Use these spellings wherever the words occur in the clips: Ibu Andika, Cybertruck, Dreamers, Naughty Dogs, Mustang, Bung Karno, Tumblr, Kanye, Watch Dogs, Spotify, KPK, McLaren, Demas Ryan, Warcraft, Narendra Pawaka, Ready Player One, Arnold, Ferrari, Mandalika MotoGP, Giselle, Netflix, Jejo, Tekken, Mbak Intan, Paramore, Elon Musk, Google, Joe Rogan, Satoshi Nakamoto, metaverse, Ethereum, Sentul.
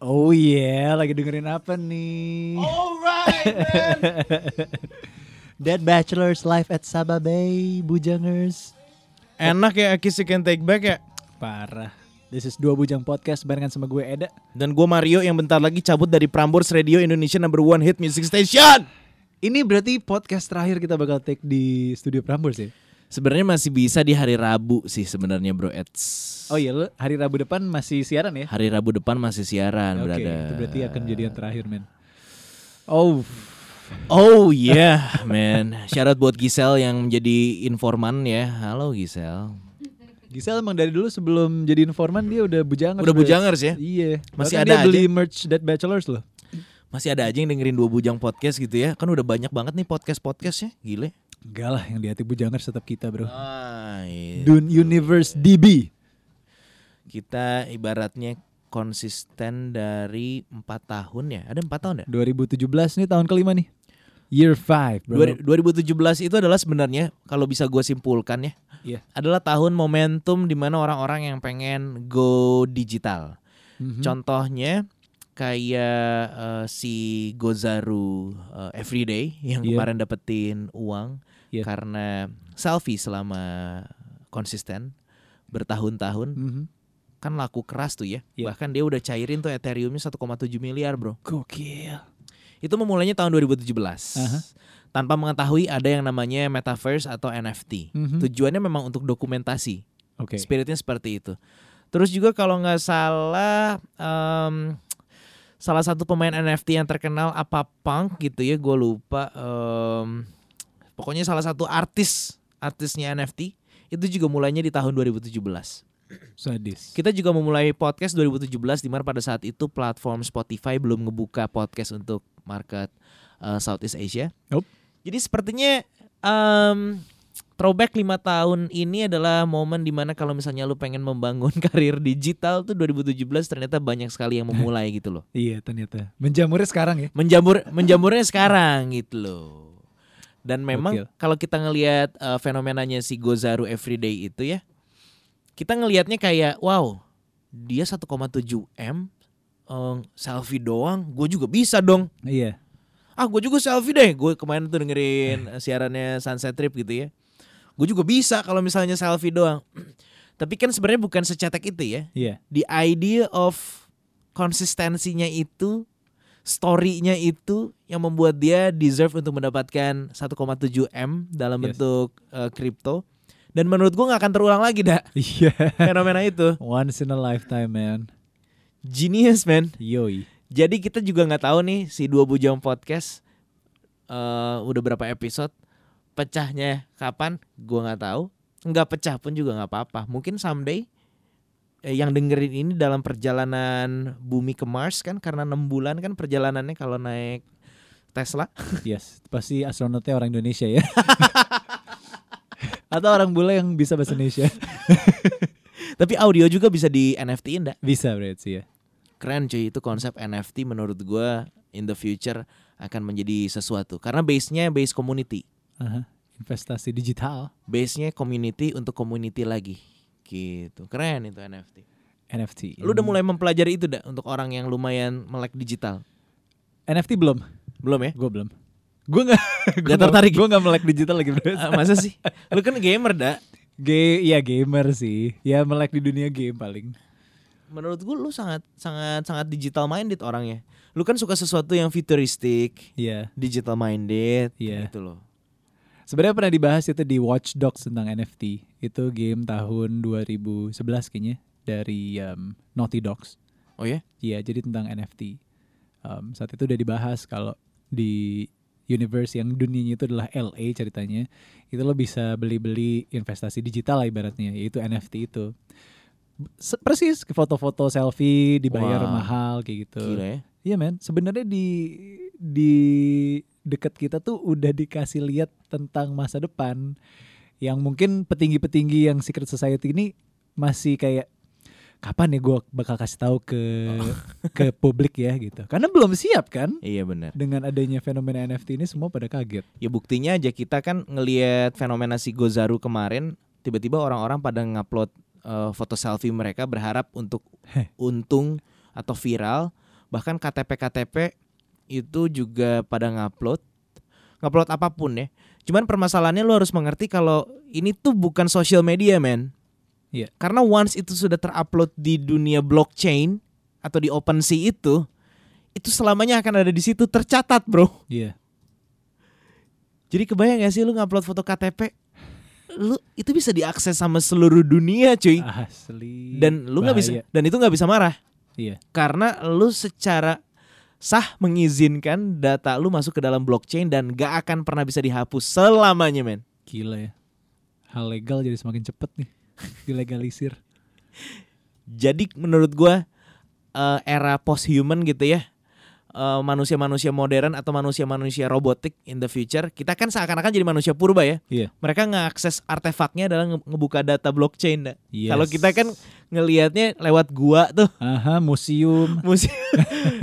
Oh yeah, lagi dengerin apa nih? Alright man. Dead Bachelors live at Sababay, Bujangers. Enak ya, Aki si can take back ya. Parah. This is Dua Bujang Podcast barengan sama gue Eda. Dan gue Mario yang bentar lagi cabut dari Prambors Radio Indonesia No. 1 Hit Music Station. Ini berarti podcast terakhir kita bakal take di studio Prambors ya? Sebenarnya masih bisa di hari Rabu sih sebenarnya bro Eds. Oh iya, lo hari Rabu depan masih siaran ya? Hari Rabu depan masih siaran, okay, brother. Oke, itu berarti akan jadi yang terakhir, men. Oh yeah, man. Shout out buat Giselle yang menjadi informan ya. Halo Giselle. Giselle emang dari dulu sebelum jadi informan dia udah bujangers. Udah bujangers ya? Iya. Masih ada dia aja. Beli merch Dead Bachelors loh. Masih ada aja yang dengerin Dua Bujang Podcast gitu ya. Kan udah banyak banget nih podcast-podcastnya. Gile. Enggak lah, yang di hati bujangers tetap kita bro. Ah, iya. Dun Universe DB. Kita ibaratnya konsisten dari 4 tahun ya. Ada 4 tahun ya? 2017 nih tahun kelima nih. Year 5 bro. 2017 itu adalah sebenarnya kalau bisa gue simpulkan ya, yeah, adalah tahun momentum dimana orang-orang yang pengen go digital. Mm-hmm. Contohnya kayak si Gozaru Everyday yang kemarin dapetin uang karena selfie selama konsisten bertahun-tahun. Mm-hmm. Kan laku keras tuh ya. Yeah. Bahkan dia udah cairin tuh Ethereum-nya 1,7 miliar bro. Gokil. Itu memulainya tahun 2017. Uh-huh. Tanpa mengetahui ada yang namanya metaverse atau NFT. Uh-huh. Tujuannya memang untuk dokumentasi. Okay. Spiritnya seperti itu. Terus juga kalau gak salah salah satu pemain NFT yang terkenal apa punk gitu ya, gue lupa. Pokoknya salah satu artisnya NFT itu juga mulainya di tahun 2017. Sadis. Kita juga memulai podcast 2017 di mana pada saat itu platform Spotify belum ngebuka podcast untuk market Southeast Asia. Nope. Jadi sepertinya throwback 5 tahun ini adalah momen di mana kalau misalnya lu pengen membangun karir digital tuh 2017 ternyata banyak sekali yang memulai gitu loh. Iya, ternyata. Menjamurnya sekarang ya. Menjamurnya sekarang gitu loh. Dan memang kalau kita ngelihat fenomenanya si Gozaru Everyday itu ya, kita ngelihatnya kayak wow, dia 1,7M selfie doang, gue juga bisa dong. Iya. Ah, gue juga selfie deh. Gue kemarin tuh dengerin siarannya Sunset Trip gitu ya. Gue juga bisa kalau misalnya selfie doang. Tapi kan sebenarnya bukan secetek itu ya. Iya. The idea of konsistensinya itu, story-nya itu yang membuat dia deserve untuk mendapatkan 1,7M dalam bentuk kripto. Dan menurut gue gak akan terulang lagi dah. Iya. Fenomena itu. Once in a lifetime man. Genius man. Yoi. Jadi kita juga gak tahu nih si Dua Bujang Podcast udah berapa episode. Pecahnya kapan gue gak tahu. Gak pecah pun juga gak apa-apa. Mungkin someday yang dengerin ini dalam perjalanan bumi ke Mars kan. Karena 6 bulan kan perjalanannya kalau naik Tesla. Yes. Pasti astronotnya orang Indonesia ya. Atau orang bule yang bisa bahasa Indonesia. Tapi audio juga bisa di NFT-in enggak? Bisa berarti ya. Keren cuy, itu konsep NFT menurut gue in the future akan menjadi sesuatu. Karena base-nya base community. Uh-huh. Investasi digital. Base-nya community untuk community lagi. Gitu, keren itu NFT. Lu udah mulai mempelajari itu enggak untuk orang yang lumayan melek digital? NFT belum. Belum ya? Gue belum. Gue gak tertarik. Gue gak melek digital lagi bro. Masa sih? Lu kan gamer dah. Ya gamer sih. Ya melek di dunia game paling. Menurut gue lu sangat digital minded orangnya. Lu kan suka sesuatu yang futuristik, digital minded, gitu loh. Sebenarnya pernah dibahas itu di Watch Dogs tentang NFT. Itu game tahun 2011 kayaknya dari Naughty Dogs. Oh ya? Iya, jadi tentang NFT. Saat itu udah dibahas kalau di universe yang dunianya itu adalah LA ceritanya. Itu lo bisa beli-beli investasi digital lah ibaratnya, yaitu NFT itu. Persis ke foto-foto selfie dibayar mahal kayak gitu. Gila ya? Iya men, sebenarnya di dekat kita tuh udah dikasih lihat tentang masa depan yang mungkin petinggi-petinggi yang secret society ini masih kayak kapan ya gue bakal kasih tahu ke publik ya gitu. Karena belum siap kan? Iya benar. Dengan adanya fenomena NFT ini semua pada kaget. Ya buktinya aja kita kan ngelihat fenomena si Gozaru kemarin, tiba-tiba orang-orang pada ngupload foto selfie mereka berharap untuk untung atau viral. bahkan KTP itu juga pada ngupload apapun ya. Cuman permasalahannya lu harus mengerti kalau ini tuh bukan social media, man. Iya. Yeah. Karena once itu sudah terupload di dunia blockchain atau di OpenSea itu selamanya akan ada di situ, tercatat, bro. Iya. Yeah. Jadi kebayang gak sih lu ngupload foto KTP? Lu itu bisa diakses sama seluruh dunia, cuy. Asli. Dan lu nggak bisa, dan itu nggak bisa marah. Iya. Karena lu secara sah mengizinkan data lu masuk ke dalam blockchain dan nggak akan pernah bisa dihapus selamanya, men. Gila ya. Hal legal jadi semakin cepet nih, dilegalisir. Jadi menurut gua era post-human gitu ya, manusia-manusia modern atau manusia-manusia robotik in the future, kita kan seakan-akan jadi manusia purba ya. Yeah. Mereka ngeakses artefaknya adalah ngebuka data blockchain. Yes. Kalau kita kan ngelihatnya lewat gua tuh. Aha, museum.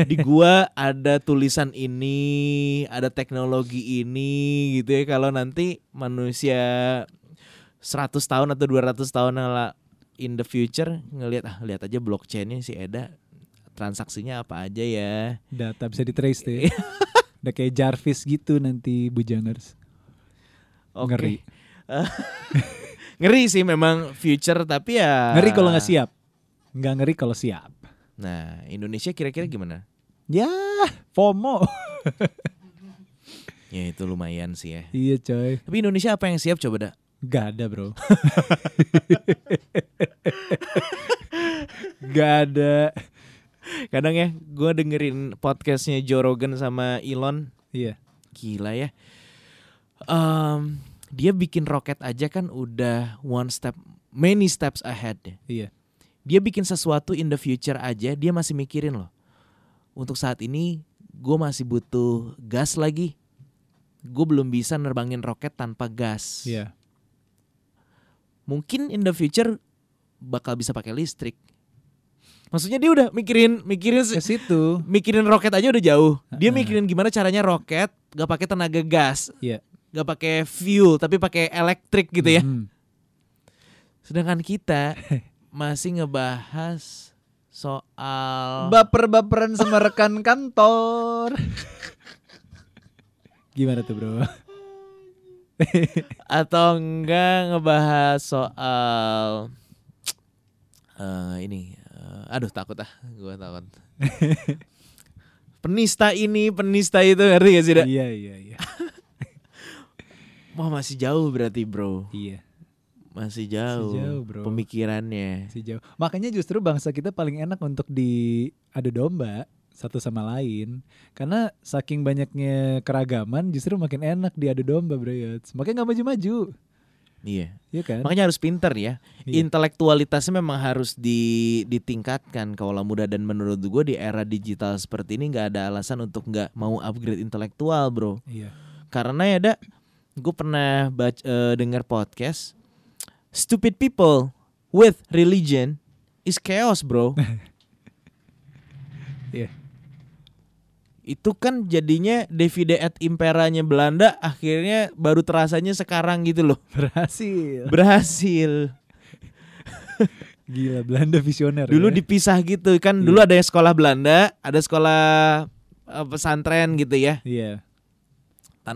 Di gua ada tulisan ini, ada teknologi ini gitu ya. Kalau nanti manusia 100 tahun atau 200 tahun in the future ngelihat lihat aja blockchainnya si Eda. Transaksinya apa aja ya. Data bisa di-trace tuh ya. Udah kayak Jarvis gitu nanti, Bujangers. Okay. Ngeri. Ngeri sih memang future, tapi ya... Ngeri kalau gak siap. Nggak ngeri kalau siap. Nah, Indonesia kira-kira gimana? Ya, FOMO. Ya itu lumayan sih ya. Iya coy. Tapi Indonesia apa yang siap coba dah? Gak ada, bro. Gak ada. Kadang ya gue dengerin podcastnya Joe Rogan sama Elon. Iya. Gila ya. Dia bikin roket aja kan udah one step, many steps ahead ya. Iya. Dia bikin sesuatu in the future aja dia masih mikirin loh. Untuk saat ini gue masih butuh gas lagi. Gue belum bisa nerbangin roket tanpa gas. Iya. Mungkin in the future bakal bisa pakai listrik. Maksudnya dia udah mikirin ke situ. Mikirin roket aja udah jauh. Dia mikirin gimana caranya roket gak pakai tenaga gas. Yeah. Gak pakai fuel tapi pakai elektrik gitu ya. Mm-hmm. Sedangkan kita masih ngebahas soal baper-baperan sama rekan kantor. Gimana tuh, bro? Atau enggak ngebahas soal ini. Aduh takut gue takut. Penista ini, penista itu, ngerti gak sih? Iya. Wah masih jauh berarti, bro. Iya. Masih jauh bro. Pemikirannya. Masih jauh. Makanya justru bangsa kita paling enak untuk diadu domba satu sama lain. Karena saking banyaknya keragaman justru makin enak diadu domba, bro. Makanya gak maju-maju. Iya, ya kan? Makanya harus pinter ya. Iya. Intelektualitasnya memang harus ditingkatkan kalau muda, dan menurut gue di era digital seperti ini nggak ada alasan untuk nggak mau upgrade intelektual, bro. Iya. Karena ya gue pernah dengar podcast Stupid People with Religion is Chaos, bro. Iya. Itu kan jadinya Davide et Impera-nya Belanda akhirnya baru terasanya sekarang gitu loh. Berhasil. Gila, Belanda visioner. Dulu ya? Dipisah gitu kan. Dulu ada sekolah Belanda, ada sekolah pesantren gitu ya. Iya.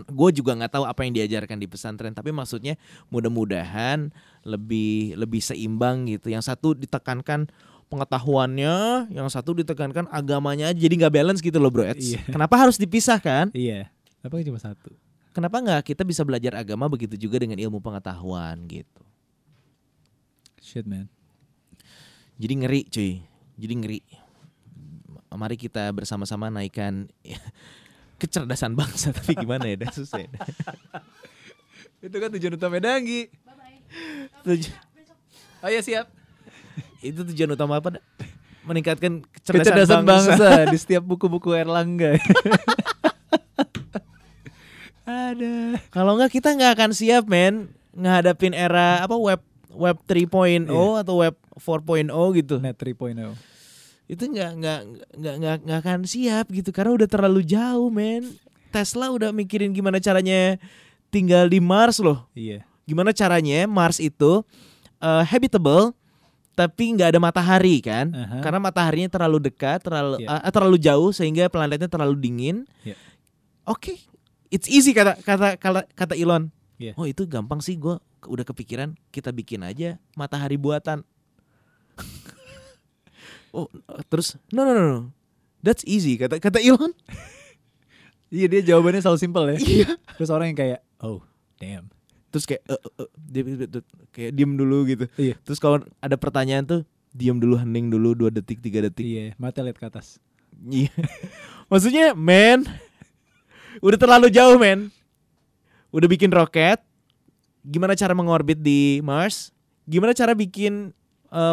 Gue juga nggak tahu apa yang diajarkan di pesantren, tapi maksudnya mudah-mudahan lebih seimbang gitu. Yang satu ditekankan pengetahuannya, yang satu ditekankan agamanya, jadi nggak balance gitu loh, bro. Iya. Kenapa harus dipisah kan? Iya. Kenapa cuma satu? Kenapa nggak kita bisa belajar agama begitu juga dengan ilmu pengetahuan gitu? Shit, man. Jadi ngeri, cuy. Jadi ngeri. Mari kita bersama-sama naikkan kecerdasan bangsa. Tapi gimana ya, susah. Itu kan tujuan utama Danggi. Bye. Oh ya, siap. Itu tujuan utama apa? Meningkatkan kecerdasan bangsa di setiap buku-buku Erlangga. Ada. Kalau enggak kita enggak akan siap, men, ngehadapin era apa web 3.0 atau web 4.0 gitu. Net 3.0. Itu enggak akan siap gitu karena udah terlalu jauh, men. Tesla udah mikirin gimana caranya tinggal di Mars loh. Iya. Gimana caranya Mars itu habitable tapi nggak ada matahari kan, karena mataharinya terlalu dekat, terlalu jauh sehingga planetnya terlalu dingin. Oke, it's easy kata Elon. Oh itu gampang sih, gue udah kepikiran, kita bikin aja matahari buatan. Oh terus no, that's easy kata Elon. Iya dia jawabannya selalu simple ya. Terus orang yang kayak oh damn. Terus kayak kayak diem dulu gitu. Iya. Terus kalau ada pertanyaan tuh diem dulu, hening dulu 2 detik 3 detik. Iya, mata lihat ke atas. Iya. Maksudnya men udah terlalu jauh men. Udah bikin roket, gimana cara mengorbit di Mars? Gimana cara bikin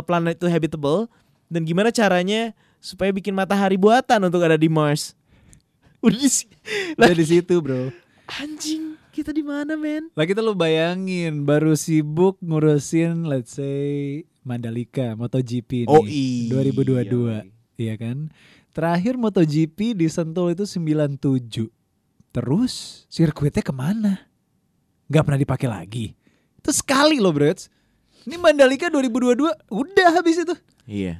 planet itu habitable? Dan gimana caranya supaya bikin matahari buatan untuk ada di Mars? Udah di situ, bro. Anjing. Kita di mana, men? Lah kita lu bayangin baru sibuk ngurusin let's say Mandalika MotoGP nih 2022. Iya kan? Terakhir MotoGP di Sentul itu 97. Terus sirkuitnya kemana? Gak pernah dipakai lagi. Itu sekali loh, bro. Ini Mandalika 2022 udah habis itu. Iya.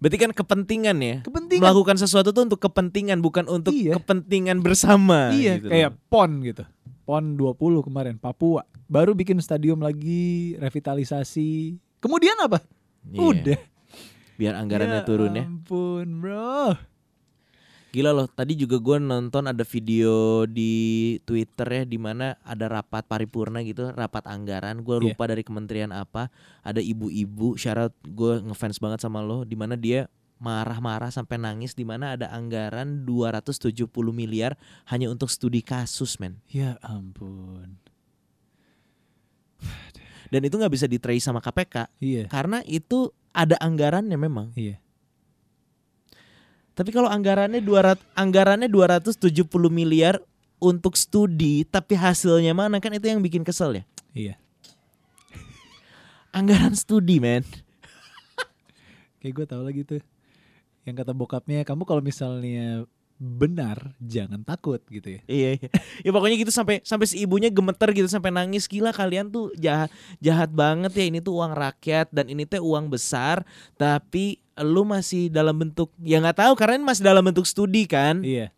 Berarti kan kepentingan ya, melakukan sesuatu tuh untuk kepentingan, bukan untuk kepentingan bersama. Iya, gitu kayak PON gitu. PON 20 kemarin, Papua. Baru bikin stadium lagi, revitalisasi. Kemudian apa? Iya. Udah. Biar anggarannya turun ya. Ampun bro. Gila loh, tadi juga gue nonton ada video di Twitter ya, dimana ada rapat paripurna gitu, rapat anggaran. Gue lupa dari kementerian apa. Ada ibu-ibu, syarat gue ngefans banget sama lo, dimana dia marah-marah sampai nangis, dimana ada anggaran 270 miliar hanya untuk studi kasus, men. Ya ampun. Dan itu gak bisa di-trace sama KPK, karena itu ada anggarannya memang. Iya. Tapi kalau anggarannya 270 miliar untuk studi, tapi hasilnya mana, kan itu yang bikin kesel ya. Iya. Anggaran studi, men. Kayak gue tahu lagi tuh. Yang kata bokapnya, kamu kalau misalnya benar jangan takut gitu ya. Iya. Ya pokoknya gitu sampai si ibunya gemeter gitu sampai nangis, gila kalian tuh jahat banget ya, ini tuh uang rakyat dan ini tuh uang besar tapi lu masih dalam bentuk ya enggak tahu karena ini masih dalam bentuk studi kan. Iya.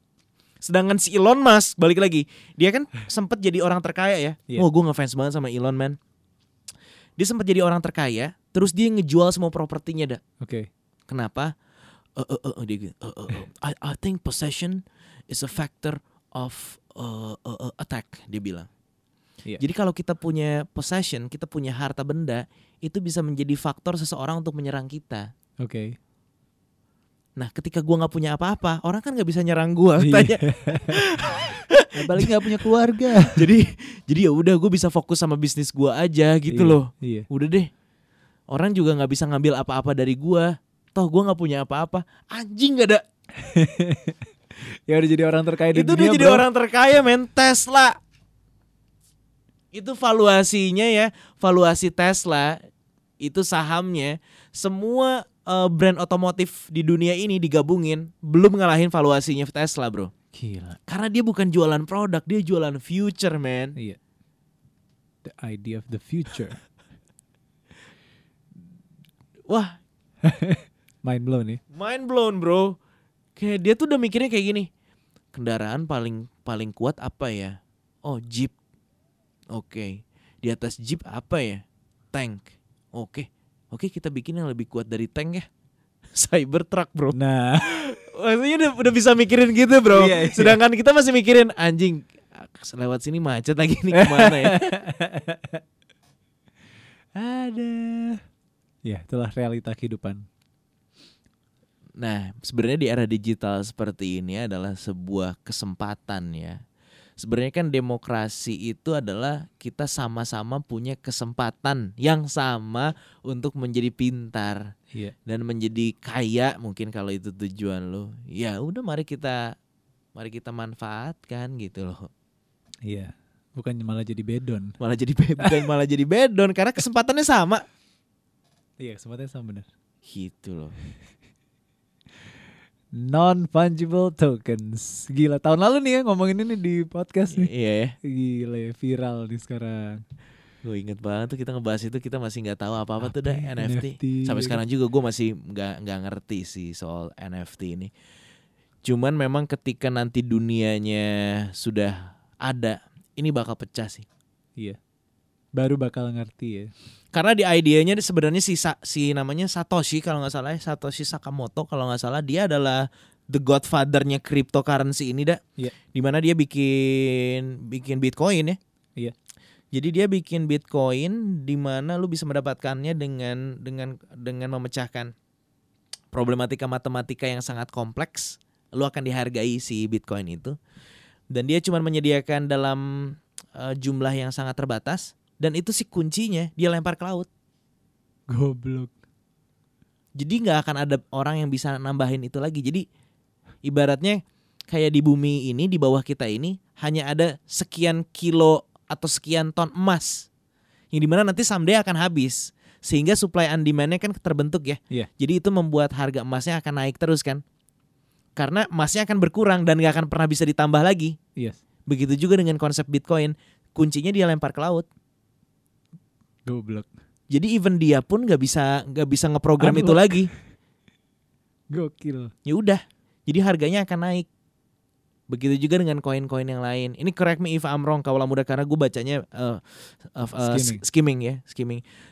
Sedangkan si Elon Musk balik lagi, dia kan sempat jadi orang terkaya ya. Iya. Oh, gue ngefans banget sama Elon, man. Dia sempat jadi orang terkaya, terus dia ngejual semua propertinya dah. Oke. Kenapa? I think possession is a factor of attack, dia bilang. Yeah. Jadi kalau kita punya possession, kita punya harta benda, itu bisa menjadi faktor seseorang untuk menyerang kita. Oke. Okay. Nah, ketika gua nggak punya apa-apa, orang kan nggak bisa nyerang gua. Tanya. Apalagi nggak punya keluarga. Jadi ya udah, gua bisa fokus sama bisnis gua aja gitu loh. Yeah. Udah deh. Orang juga nggak bisa ngambil apa-apa dari gua. Toh gue gak punya apa-apa. Anjing gak ada. Ya udah jadi orang terkaya di dunia. Itu udah jadi orang terkaya, men. Tesla. Itu valuasinya ya. Valuasi Tesla. Itu sahamnya. Semua brand otomotif di dunia ini digabungin. Belum ngalahin valuasinya Tesla, bro. Gila. Karena dia bukan jualan produk. Dia jualan future, man. Iya. The idea of the future. Wah. Mind blown ya. Mind blown, bro. Kayak dia tuh udah mikirnya kayak gini. Kendaraan paling kuat apa ya? Oh, Jeep. Oke. Di atas Jeep apa ya? Tank. Oke, kita bikin yang lebih kuat dari tank ya. Cybertruck, bro. Nah. Maksudnya udah bisa mikirin gitu, bro. Iya. Sedangkan kita masih mikirin anjing. Lewat sini macet lagi nih, kemana ya? Ada. Ya, itulah realita kehidupan. Nah, sebenarnya di era digital seperti ini adalah sebuah kesempatan ya. Sebenarnya kan demokrasi itu adalah kita sama-sama punya kesempatan yang sama untuk menjadi pintar dan menjadi kaya, mungkin kalau itu tujuan lo. Ya udah mari kita manfaatkan gitu loh. Iya, bukan malah jadi bedon. Malah jadi bedon karena kesempatannya sama. Iya, kesempatannya sama, benar. Gitu loh. Non-fungible tokens. Gila, tahun lalu nih ya ngomongin ini di podcast nih. Iya. Gila, viral nih sekarang. Gue inget banget tuh kita ngebahas itu, kita masih nggak tahu apa-apa tuh dah NFT. Sampai sekarang juga gue masih nggak ngerti sih soal NFT ini. Cuman memang ketika nanti dunianya sudah ada, ini bakal pecah sih. Iya. Baru bakal ngerti ya. Karena di idenya sebenarnya si namanya Satoshi kalau nggak salah, Satoshi Nakamoto kalau nggak salah, dia adalah the godfathernya cryptocurrency ini dah. Yeah. Dimana dia bikin Bitcoin ya. Iya. Yeah. Jadi dia bikin Bitcoin dimana lu bisa mendapatkannya dengan memecahkan problematika matematika yang sangat kompleks. Lu akan dihargai si Bitcoin itu. Dan dia cuma menyediakan dalam jumlah yang sangat terbatas. Dan itu si kuncinya dia lempar ke laut. Goblok. Jadi gak akan ada orang yang bisa nambahin itu lagi. Jadi ibaratnya kayak di bumi ini, di bawah kita ini, hanya ada sekian kilo atau sekian ton emas, yang dimana nanti someday akan habis. Sehingga supply and demand-nya kan terbentuk ya. Yeah. Jadi itu membuat harga emasnya akan naik terus kan. Karena emasnya akan berkurang dan gak akan pernah bisa ditambah lagi. Yes. Begitu juga dengan konsep Bitcoin. Kuncinya dia lempar ke laut. Goblok. Jadi even dia pun nggak bisa ngeprogram itu lagi. Gokil. Ya udah. Jadi harganya akan naik. Begitu juga dengan koin-koin yang lain. Ini correct me if I'm wrong kaula muda karena gue bacanya skimming.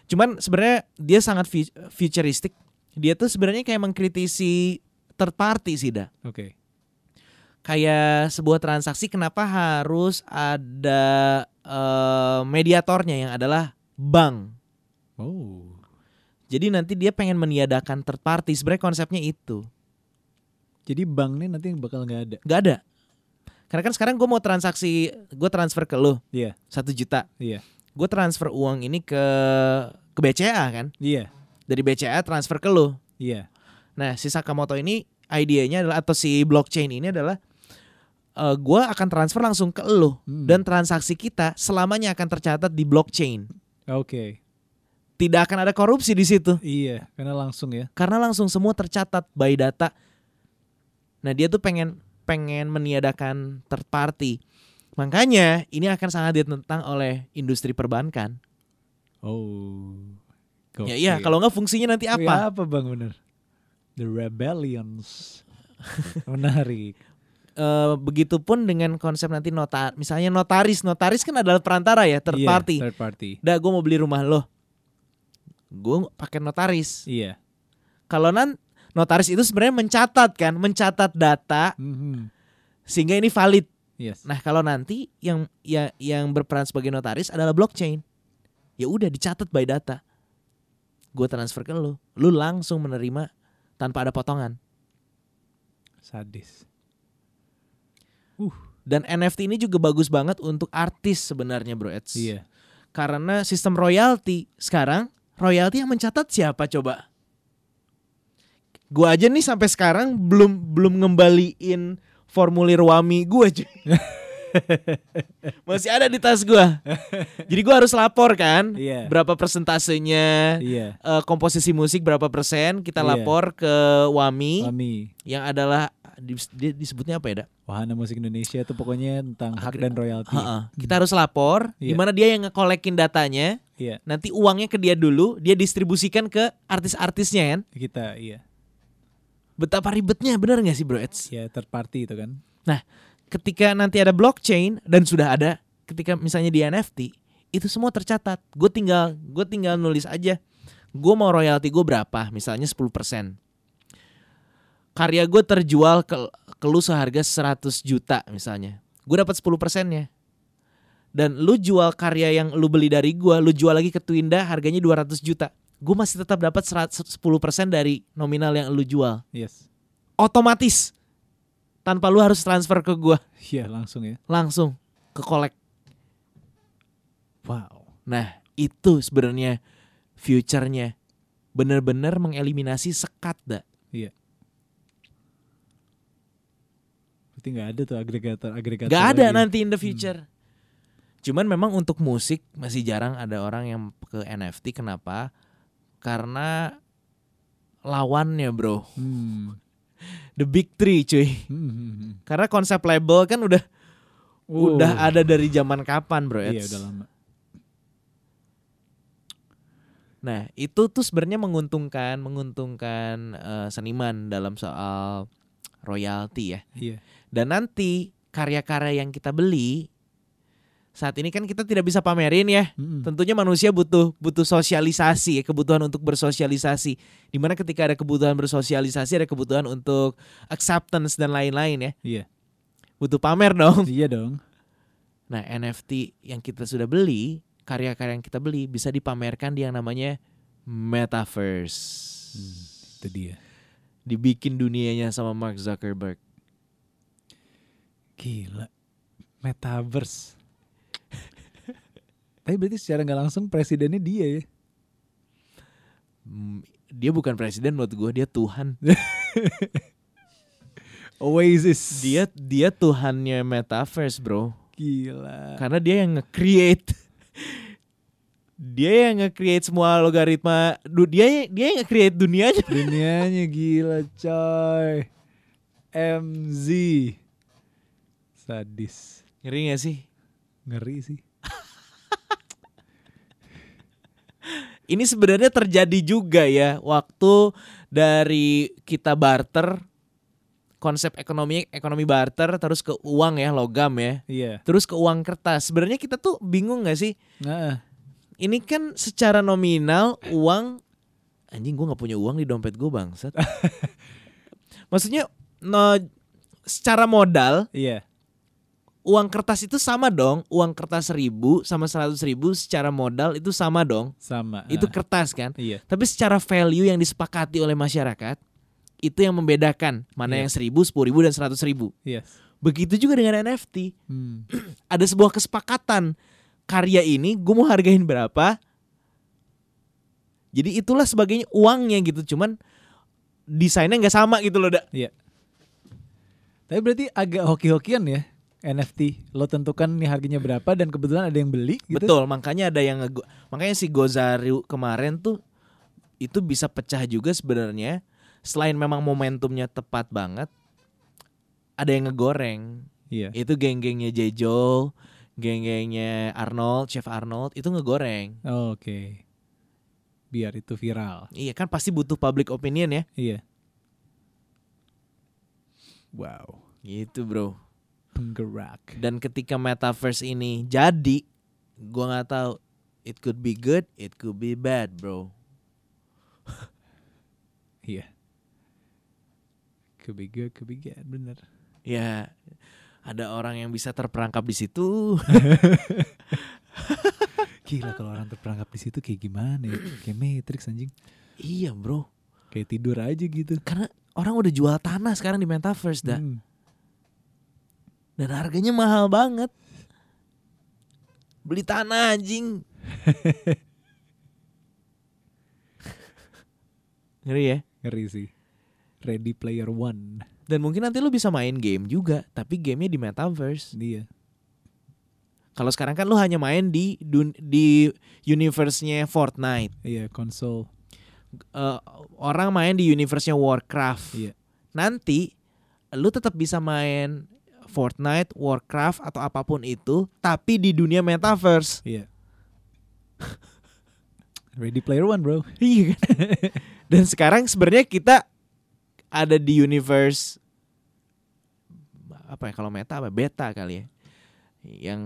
Cuman sebenarnya dia sangat futuristik. Dia tuh sebenarnya kayak mengkritisi third party sih dah. Oke. Okay. Kayak sebuah transaksi kenapa harus ada mediatornya yang adalah bank. Oh. Jadi nanti dia pengen meniadakan third party. Sebenarnya konsepnya itu. Jadi banknya nanti bakal nggak ada. Nggak ada. Karena kan sekarang gue mau transaksi, gue transfer ke lo. Iya. 1 juta. Iya. Gue transfer uang ini ke BCA kan. Iya. Dari BCA transfer ke lo. Iya. Nah si Nakamoto ini idenya adalah, atau si blockchain ini adalah, gue akan transfer langsung ke lo. Dan transaksi kita selamanya akan tercatat di blockchain. Oke. Okay. Tidak akan ada korupsi di situ. Iya, karena langsung ya. Karena langsung semua tercatat by data. Nah, dia tuh pengen meniadakan third party. Makanya ini akan sangat ditentang oleh industri perbankan. Oh. Ya iya, kalau enggak fungsinya nanti apa? Ya, apa Bang bener? The rebellions. Menarik. Begitupun dengan konsep nanti misalnya notaris kan adalah perantara ya, third party. Iya, third party. Dah, gue mau beli rumah lo. Gue pakai notaris. Iya. Kalau notaris itu sebenarnya mencatat data, sehingga ini valid. Yes. Nah kalau nanti yang berperan sebagai notaris adalah blockchain, ya udah dicatat by data. Gue transfer ke lu langsung menerima tanpa ada potongan. Sadis. Dan NFT ini juga bagus banget untuk artis sebenarnya, bro. Iya. Karena sistem royalti sekarang. Royalti yang mencatat siapa coba? Gue aja nih sampai sekarang belum ngembaliin formulir Wami gue. Masih ada di tas gue. Jadi gue harus lapor kan, berapa persentasenya, komposisi musik berapa persen, kita lapor ke Wami. Yang adalah disebutnya apa ya, Da? Wahana Musik Indonesia itu pokoknya tentang hak dan royalti. Kita harus lapor, gimana dia yang ngekolekin datanya. Iya. Nanti uangnya ke dia dulu, dia distribusikan ke artis-artisnya kan? Kita, iya. Betapa ribetnya, benar nggak sih, bro? Ya, third party itu kan. Nah, ketika nanti ada blockchain dan sudah ada, ketika misalnya di NFT itu semua tercatat. Gue tinggal nulis aja. Gue mau royalti gue berapa? Misalnya 10%. Karya gue terjual ke lu seharga 100 juta misalnya. Gue dapat 10%-nya. Dan lu jual karya yang lu beli dari gua, lu jual lagi ke Twinda harganya 200 juta. Gua masih tetap dapat 10% dari nominal yang lu jual. Yes. Otomatis. Tanpa lu harus transfer ke gua. Iya, langsung ya. Langsung ke collect. Wow. Nah, itu sebenarnya future-nya. Bener-bener mengeliminasi sekat, Da. Iya. Berarti enggak ada tuh agregator. Enggak ada lagi nanti in the future. Cuman memang untuk musik masih jarang ada orang yang ke NFT. Kenapa? Karena lawannya, bro. The big three, cuy. Karena konsep label kan udah ada dari zaman kapan, bro. Iya, udah lama. Nah, itu tuh sebenarnya menguntungkan seniman dalam soal royalti ya. Iya. Dan nanti karya-karya yang kita beli saat ini kan kita tidak bisa pamerin ya. Mm-hmm. Tentunya manusia butuh sosialisasi, kebutuhan untuk bersosialisasi. Dimana ketika ada kebutuhan bersosialisasi, ada kebutuhan untuk acceptance dan lain-lain ya. Iya. Butuh pamer dong. Iya dong. Nah, NFT yang kita sudah beli, karya-karya yang kita beli bisa dipamerkan di yang namanya metaverse. Itu dia. Dibikin dunianya sama Mark Zuckerberg. Gila. Metaverse. Tapi berarti secara gak langsung presidennya dia ya? Dia bukan presiden menurut gue, dia Tuhan. Oasis. Dia Tuhannya metaverse, bro. Gila. Karena dia yang nge-create. Dia yang nge-create semua logaritma. Dia yang nge-create dunianya. Dunianya gila, coy. MZ. Sadis. Ngeri gak sih? Ngeri sih. Ini sebenarnya terjadi juga ya, waktu dari kita barter, konsep ekonomi barter, terus ke uang ya, logam ya, yeah. Terus ke uang kertas. Sebenarnya kita tuh bingung nggak sih? Ini kan secara nominal uang, anjing gue nggak punya uang di dompet gue bangsat. Maksudnya, secara modal. Iya. Yeah. Uang kertas itu sama dong, uang kertas 1.000 sama 100.000 secara modal itu sama dong. Sama. Itu kertas kan. Iya. Tapi secara value yang disepakati oleh masyarakat itu yang membedakan mana yang 1.000, 10.000 dan 100.000. Yes. Begitu juga dengan NFT. Ada sebuah kesepakatan karya ini, gue mau hargain berapa. Jadi itulah sebagainya uangnya gitu, cuman desainnya nggak sama gitu loh, Da. Iya. Tapi berarti agak hoki-hokian ya. NFT lo tentukan nih harganya berapa dan kebetulan ada yang beli gitu. Betul, makanya ada yang makanya si Gozaru kemarin tuh itu bisa pecah juga sebenarnya. Selain memang momentumnya tepat banget, ada yang ngegoreng. Iya. Itu geng-gengnya Jejo, geng-gengnya Arnold, Chef Arnold itu ngegoreng. Oh, oke. Okay. Biar itu viral. Iya, kan pasti butuh public opinion ya. Iya. Wow. Gitu, bro. Penggerak. Dan ketika metaverse ini jadi, gua nggak tahu, it could be good, it could be bad, bro. Iya. Yeah. Could be good, could be bad, bener. Ya, yeah. Ada orang yang bisa terperangkap di situ. Gila, kalau orang terperangkap di situ kayak gimana ya? Kayak Matrix anjing. Iya, bro. Kayak tidur aja gitu. Karena orang udah jual tanah sekarang di metaverse dah. Dan harganya mahal banget. Beli tanah anjing. Ngeri ya? Ngeri sih. Ready Player One. Dan mungkin nanti lu bisa main game juga. Tapi gamenya di metaverse. Iya. Kalau sekarang kan lu hanya main di universe-nya Fortnite. Iya, konsol. Orang main di universe-nya Warcraft. Iya. Nanti lu tetap bisa main Fortnite, Warcraft atau apapun itu, tapi di dunia metaverse. Iya. Ready Player One, bro. Iya. Dan sekarang sebenarnya kita ada di universe apa ya? Kalau meta apa? Beta kali ya.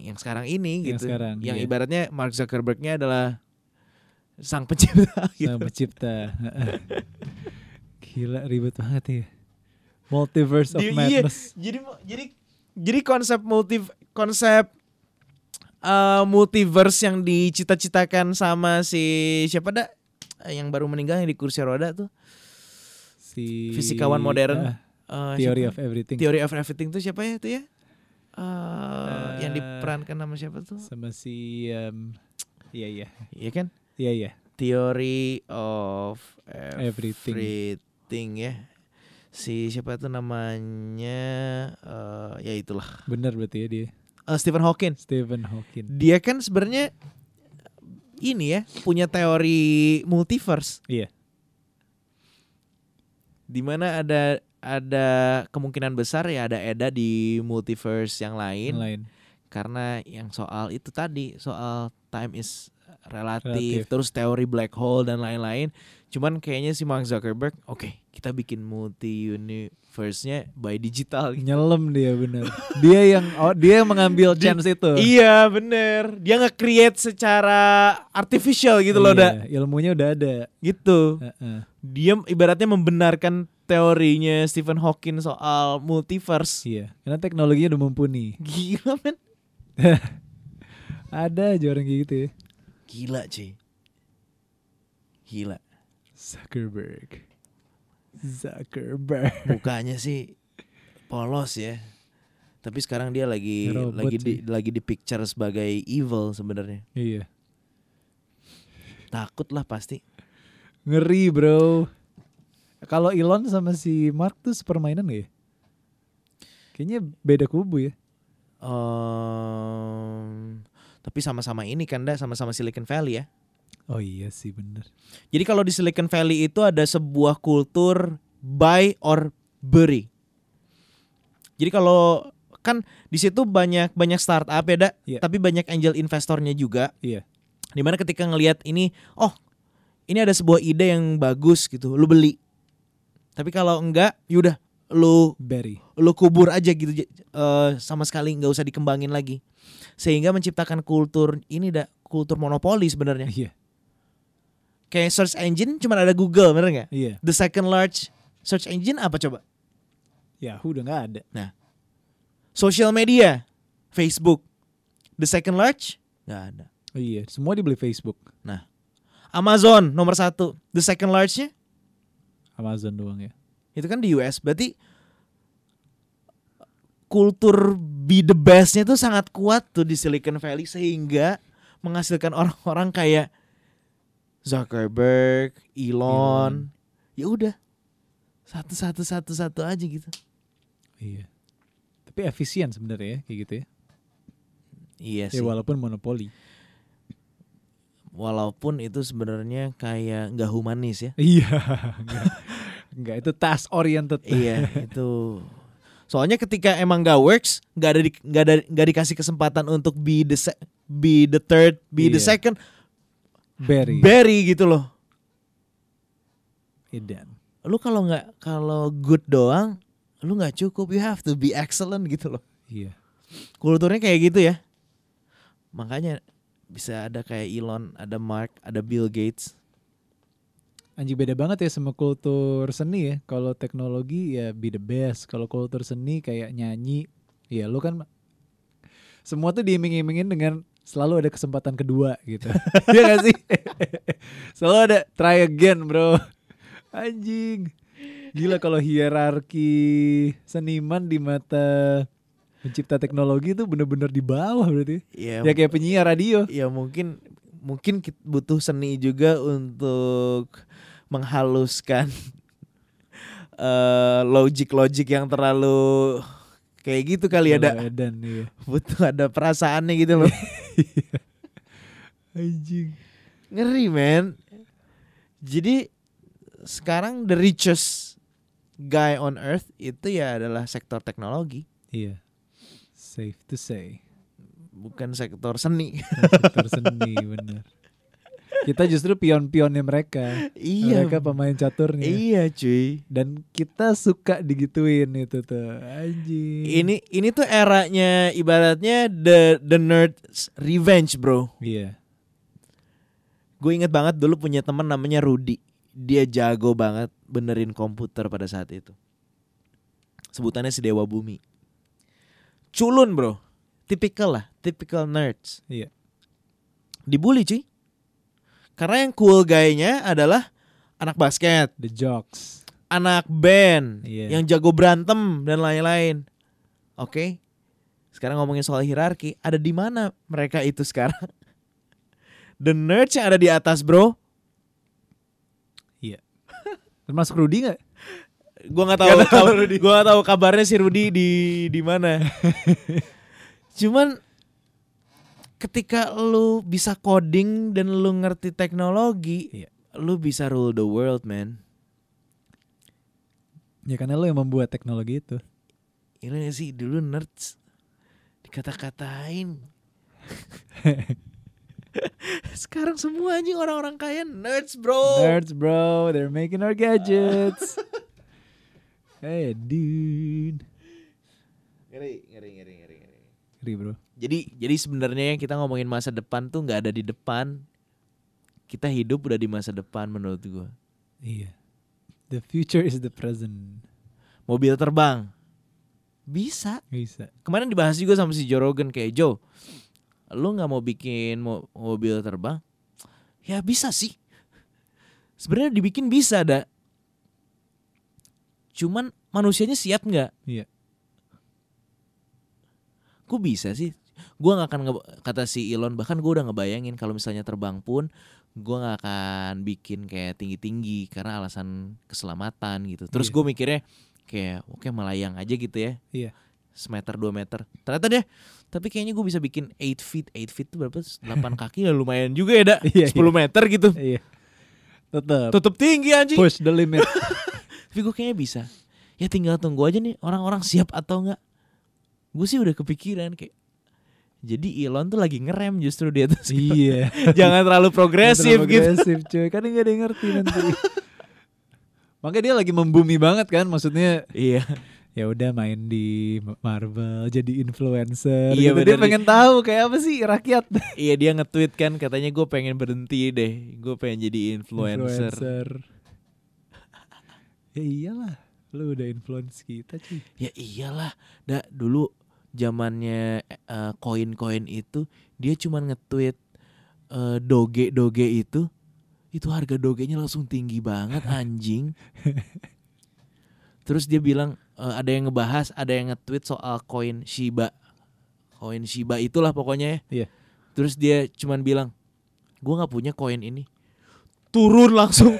Yang sekarang ini yang gitu. Sekarang, yang iya. Ibaratnya Mark Zuckerberg-nya adalah sang pencipta. Gitu. Sang pencipta. Gila, ribet banget ya. Multiverse of Madness. Iya, jadi konsep multiverse yang dicita-citakan sama si siapa dah yang baru meninggal yang di kursi roda tuh si fisikawan modern Theory of Everything tuh siapa ya itu ya yang diperankan sama siapa tuh sama si iya kan Theory of Everything ya. Si siapa itu namanya ya itulah. Benar berarti ya dia. Stephen Hawking. Dia kan sebenarnya ini ya punya teori multiverse. Iya. Di mana ada kemungkinan besar ya ada Eda di multiverse yang lain. Karena yang soal itu tadi, soal time is relatif, terus teori black hole dan lain-lain. Cuman kayaknya si Mark Zuckerberg, oke, kita bikin multi-universe-nya by digital. Nyelem dia bener. Dia yang mengambil chance itu. Iya bener. Dia nge-create secara artificial gitu loh, Da. Ilmunya udah ada. Gitu. Dia ibaratnya membenarkan teorinya Stephen Hawking soal multiverse. Iya. Karena teknologinya udah mumpuni. Gila men. Ada aja orang kayak gitu ya. Gila cuy. Gila. Zuckerberg. Mukanya sih polos ya. Tapi sekarang dia lagi di picture sebagai evil sebenarnya. Iya. Takut lah pasti. Ngeri bro. Kalau Elon sama si Mark tuh sepermainan gak ya? Kayaknya beda kubu ya. Tapi sama-sama ini kan dah, sama-sama Silicon Valley ya. Oh iya sih bener. Jadi kalau di Silicon Valley itu ada sebuah kultur buy or bury. Jadi kalau kan di situ banyak startup ya, Da, yeah. Tapi banyak angel investornya juga. Iya. Yeah. Dimana ketika ngelihat ini ada sebuah ide yang bagus gitu, lu beli. Tapi kalau enggak, yaudah lu bury. Lu kubur aja gitu, sama sekali nggak usah dikembangin lagi. Sehingga menciptakan kultur ini, Da, kultur monopoli sebenarnya. Iya. Yeah. Kayak search engine cuma ada Google, bener nggak? Iya. The second large search engine apa coba? Yahoo udah nggak ada. Nah, social media, Facebook, the second large nggak ada. Oh, iya, semua dibeli Facebook. Nah, Amazon nomor 1, the second large-nya Amazon doang ya. Itu kan di US, berarti kultur be the best-nya tuh sangat kuat tuh di Silicon Valley sehingga menghasilkan orang-orang kayak Zuckerberg, Elon. Ya udah. Satu aja gitu. Iya. Tapi efisien sebenarnya ya, kayak gitu ya. Iya sih. Ya, walaupun monopoli. Walaupun itu sebenarnya kayak enggak humanis ya. Iya. Enggak, itu task oriented. Iya, itu. Soalnya ketika emang enggak works, enggak dikasih kesempatan untuk be the third, be the second. Berry gitu loh. Edan. Lu kalau good doang, lu nggak cukup. You have to be excellent gitu loh. Iya. Kulturnya kayak gitu ya. Makanya bisa ada kayak Elon, ada Mark, ada Bill Gates. Anjir beda banget ya sama kultur seni ya. Kalau teknologi ya be the best. Kalau kultur seni kayak nyanyi, ya lu kan semua tuh diiming-imingin dengan selalu ada kesempatan kedua gitu. Iya gak sih? Selalu ada try again bro. Anjing. Gila kalau hierarki seniman di mata pencipta teknologi itu benar-benar di bawah berarti. Ya, ya kayak penyiar radio. Ya mungkin butuh seni juga untuk menghaluskan logik yang terlalu kayak gitu kali ya, iya. Butuh ada perasaannya gitu loh. Anjing. Ngeri man. Jadi sekarang the richest guy on earth itu ya adalah sektor teknologi. Iya. Safe to say. Bukan sektor seni. Sektor seni benar. Kita justru pion-pionnya mereka. Iya. Mereka pemain caturnya. Iya cuy. Dan kita suka digituin itu tuh. Anjing. Ini tuh eranya ibaratnya the nerd's revenge bro. Iya. Gue inget banget dulu punya teman namanya Rudy. Dia jago banget benerin komputer pada saat itu. Sebutannya si Dewa Bumi. Culun bro. Typical nerds. Iya. Dibully cuy. Karena yang cool guy-nya adalah anak basket, the jocks, anak band, yang jago berantem dan lain-lain. Oke. Sekarang ngomongin soal hierarki, ada di mana mereka itu sekarang? The nerds yang ada di atas, bro. Iya. Termasuk Rudy enggak? Gua enggak tahu kabarnya si Rudy di mana. Cuman ketika lu bisa coding dan lu ngerti teknologi, lu bisa rule the world, man. Ya karena lu yang membuat teknologi itu. Ini sih dulu nerds dikata-katain. Sekarang semua anjing orang-orang kaya nerds, bro. Nerds, bro. They're making our gadgets. Hey, dude. Ngeri. Ngeri, bro. Jadi sebenarnya yang kita ngomongin masa depan tuh enggak ada di depan. Kita hidup udah di masa depan menurut gua. Iya. The future is the present. Mobil terbang. Bisa. Kemarin dibahas juga sama si Joe Rogan, kayak, Joe, lu gak mau bikin mobil terbang? Ya bisa sih. Sebenarnya dibikin bisa, Da. Cuman manusianya siap gak? Iya. Gue bisa sih. Gue gak akan, kata si Elon, bahkan gue udah ngebayangin kalau misalnya terbang pun, gue gak akan bikin kayak tinggi-tinggi karena alasan keselamatan gitu. Terus gue mikirnya, kayak oke, melayang aja gitu ya. Iya. Semeter 2 meter. Ternyata deh. Tapi kayaknya gue bisa bikin 8 feet itu berapa? 8 kaki ya lumayan juga ya, Da. 10 meter gitu. Iya. Tetap tinggi anjing. Push the limit. Tapi gue kayaknya bisa. Ya tinggal tunggu aja nih orang-orang siap atau enggak. Gue sih udah kepikiran kayak. Jadi Elon tuh lagi ngerem justru di atas. Iya. Jangan terlalu progresif gitu. Progresif cuy. Kan enggak ada yang ngerti nanti. Makanya dia lagi membumi banget kan, maksudnya. Iya. Ya udah main di Marvel, jadi influencer. Iya, gitu. Dia pengen tahu kayak apa sih rakyat. Iya, dia nge-tweet kan, katanya gue pengen berhenti deh, gue pengen jadi influencer. Ya iyalah, lu udah influence kita cuy. Ya iyalah, Da, dulu zamannya koin-koin itu dia cuma nge-tweet doge-doge itu. Itu harga dogenya langsung tinggi banget anjing. Terus dia bilang ada yang ngebahas, ada yang nge-tweet soal koin Shiba. Koin Shiba itulah pokoknya ya. Yeah. Terus dia cuman bilang, "Gua enggak punya koin ini." Turun langsung.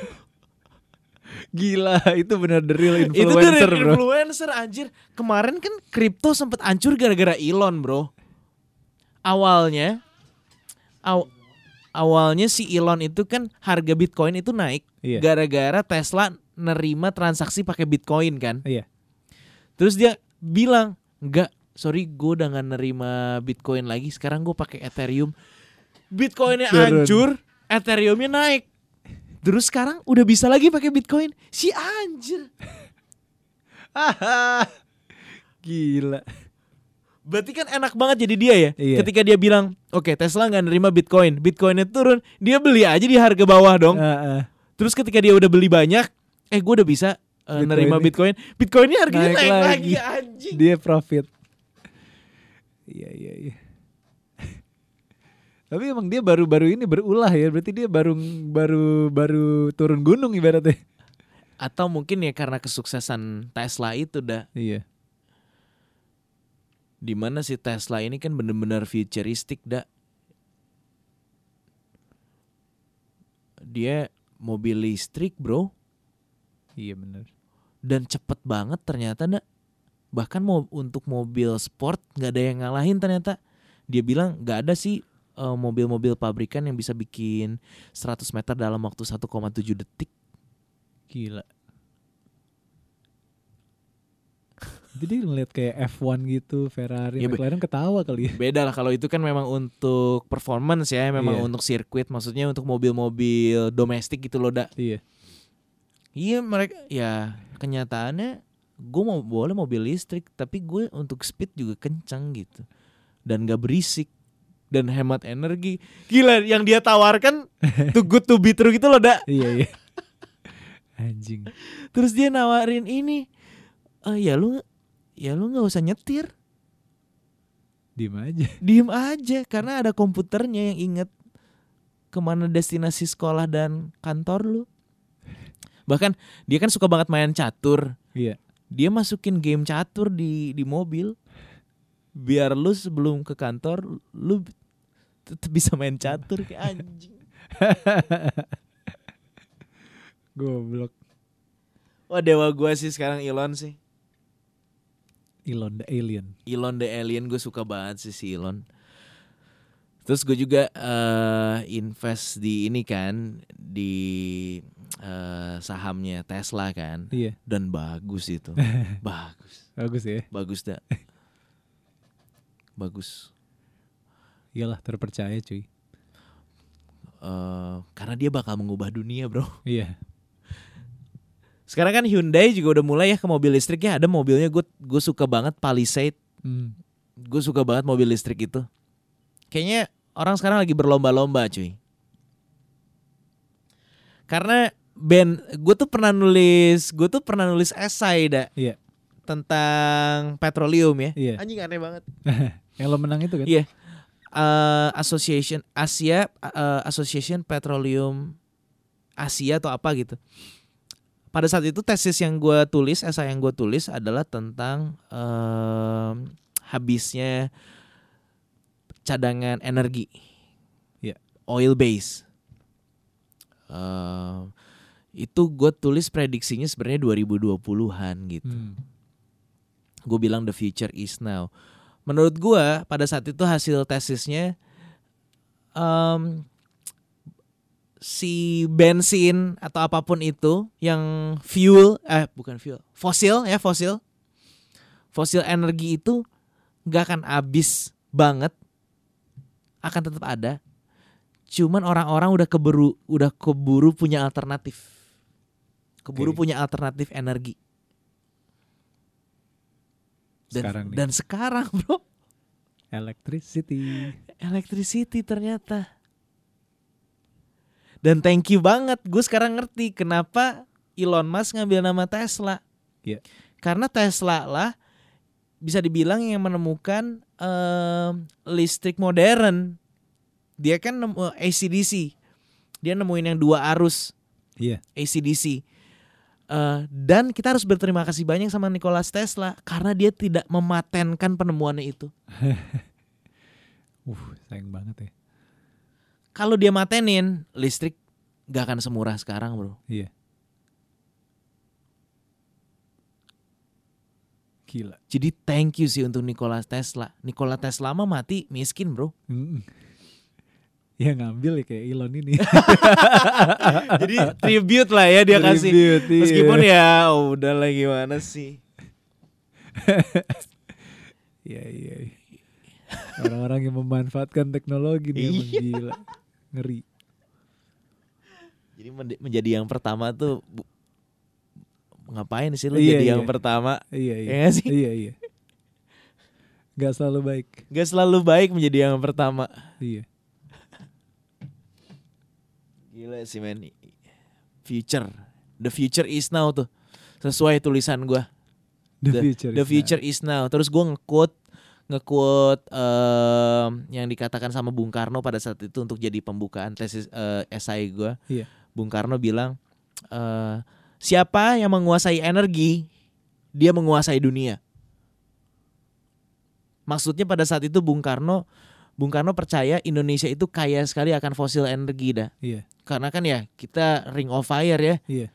Gila, itu benar the real influencer, bro. Itu the real influencer, anjir. Kemarin kan kripto sempat hancur gara-gara Elon, bro. Awalnya si Elon itu kan harga Bitcoin itu naik, iya, gara-gara Tesla nerima transaksi pakai Bitcoin kan. Iya. Terus dia bilang, enggak, sorry, gue udah nggak nerima Bitcoin lagi. Sekarang gue pakai Ethereum. Bitcoinnya hancur, Ethereumnya naik. Terus sekarang udah bisa lagi pakai Bitcoin. Si anjir. Gila. Berarti kan enak banget jadi dia ya, iya. Ketika dia bilang oke, Tesla gak nerima Bitcoin, Bitcoinnya turun, dia beli aja di harga bawah dong. Terus ketika dia udah beli banyak, gue udah bisa nerima Bitcoin, Bitcoinnya harganya naik lagi anjing. Dia profit. Iya. Tapi emang dia baru-baru ini berulah ya. Berarti dia baru turun gunung ibaratnya. Atau mungkin ya karena kesuksesan Tesla itu, Da. Iya. Dimana si Tesla ini kan benar-benar futuristik, Da. Dia mobil listrik, bro. Iya benar. Dan cepet banget ternyata, Da. Bahkan untuk mobil sport gak ada yang ngalahin ternyata. Dia bilang gak ada sih mobil-mobil pabrikan yang bisa bikin 100 meter dalam waktu 1,7 detik. Gila. Jadi ngeliat kayak F1 gitu, Ferrari, ya, McLaren ketawa kali ya. Beda lah, kalau itu kan memang untuk performance ya, memang untuk sirkuit, maksudnya untuk mobil-mobil domestik gitu loh, Da. Iya mereka, ya kenyataannya gue mau boleh mobil listrik, tapi gue untuk speed juga kencang gitu. Dan gak berisik, dan hemat energi. Gila, yang dia tawarkan too good to be true gitu loh, Da. Iya. Anjing. Terus dia nawarin ini, ya lu nggak usah nyetir, diem aja karena ada komputernya yang inget kemana destinasi sekolah dan kantor lu. Bahkan dia kan suka banget main catur. Iya. Dia masukin game catur di mobil biar lu sebelum ke kantor lu tetap bisa main catur kayak anjing. Goblok. Wah, dewa gua sih sekarang Elon sih. Elon the Alien gue suka banget sih si Elon. Terus gue juga invest di ini kan, di sahamnya Tesla kan. Iya. Dan bagus itu. Bagus ya. Bagus, Da. Bagus. Iyalah, terpercaya cuy. karena dia bakal mengubah dunia, bro. Iya. Yeah. Sekarang kan Hyundai juga udah mulai ya ke mobil listrik ya. Ada mobilnya gue suka banget Palisade. Gue suka banget mobil listrik itu. Kayaknya orang sekarang lagi berlomba-lomba, cuy. Karena gue tuh pernah nulis esai dah. Iya. Yeah. Tentang petroleum ya. Yeah. Anjing aneh banget. Yang lo menang itu kan? Iya. Yeah. Association Asia, Association Petroleum Asia atau apa gitu. Pada saat itu tesis yang gue tulis, esai yang gue tulis adalah tentang habisnya cadangan energi, yeah, oil base. Itu gue tulis prediksinya sebenarnya 2020-an gitu. Gue bilang the future is now. Menurut gue pada saat itu hasil tesisnya si bensin atau apapun itu yang fosil energi itu gak akan habis banget, akan tetap ada. Cuman orang-orang udah keburu punya alternatif, punya alternatif energi. Dan sekarang, bro, electricity ternyata. Dan thank you banget, gue sekarang ngerti kenapa Elon Musk ngambil nama Tesla. Yeah. Karena Tesla lah bisa dibilang yang menemukan listrik modern. Dia kan AC/DC, dia nemuin yang dua arus. Yeah. AC/DC. Dan kita harus berterima kasih banyak sama Nikola Tesla karena dia tidak mematenkan penemuannya itu. Sayang banget ya. Kalau dia matenin, listrik gak akan semurah sekarang, bro. Iya. Gila. Jadi thank you sih untuk Nikola Tesla. Nikola Tesla mah mati miskin, bro. Ya ngambil ya kayak Elon ini. Jadi tribute lah ya dia kasih. Meskipun ya udahlah gimana sih. Iya. Orang-orang yang memanfaatkan teknologi nih emang gila. Ngeri. Jadi menjadi yang pertama tuh ngapain sih lu yang pertama? Iya. Sih? Iya. Gak selalu baik. Gak selalu baik menjadi yang pertama. Iya. Gila sih men. Future. The future is now tuh. Sesuai tulisan gua. The future is now. Terus gua nge-quote yang dikatakan sama Bung Karno pada saat itu untuk jadi pembukaan tesis esai gue. Yeah. Bung Karno bilang, siapa yang menguasai energi, dia menguasai dunia. Maksudnya pada saat itu Bung Karno percaya Indonesia itu kaya sekali akan fosil energi dah. Yeah. Karena kan ya kita ring of fire ya. Yeah.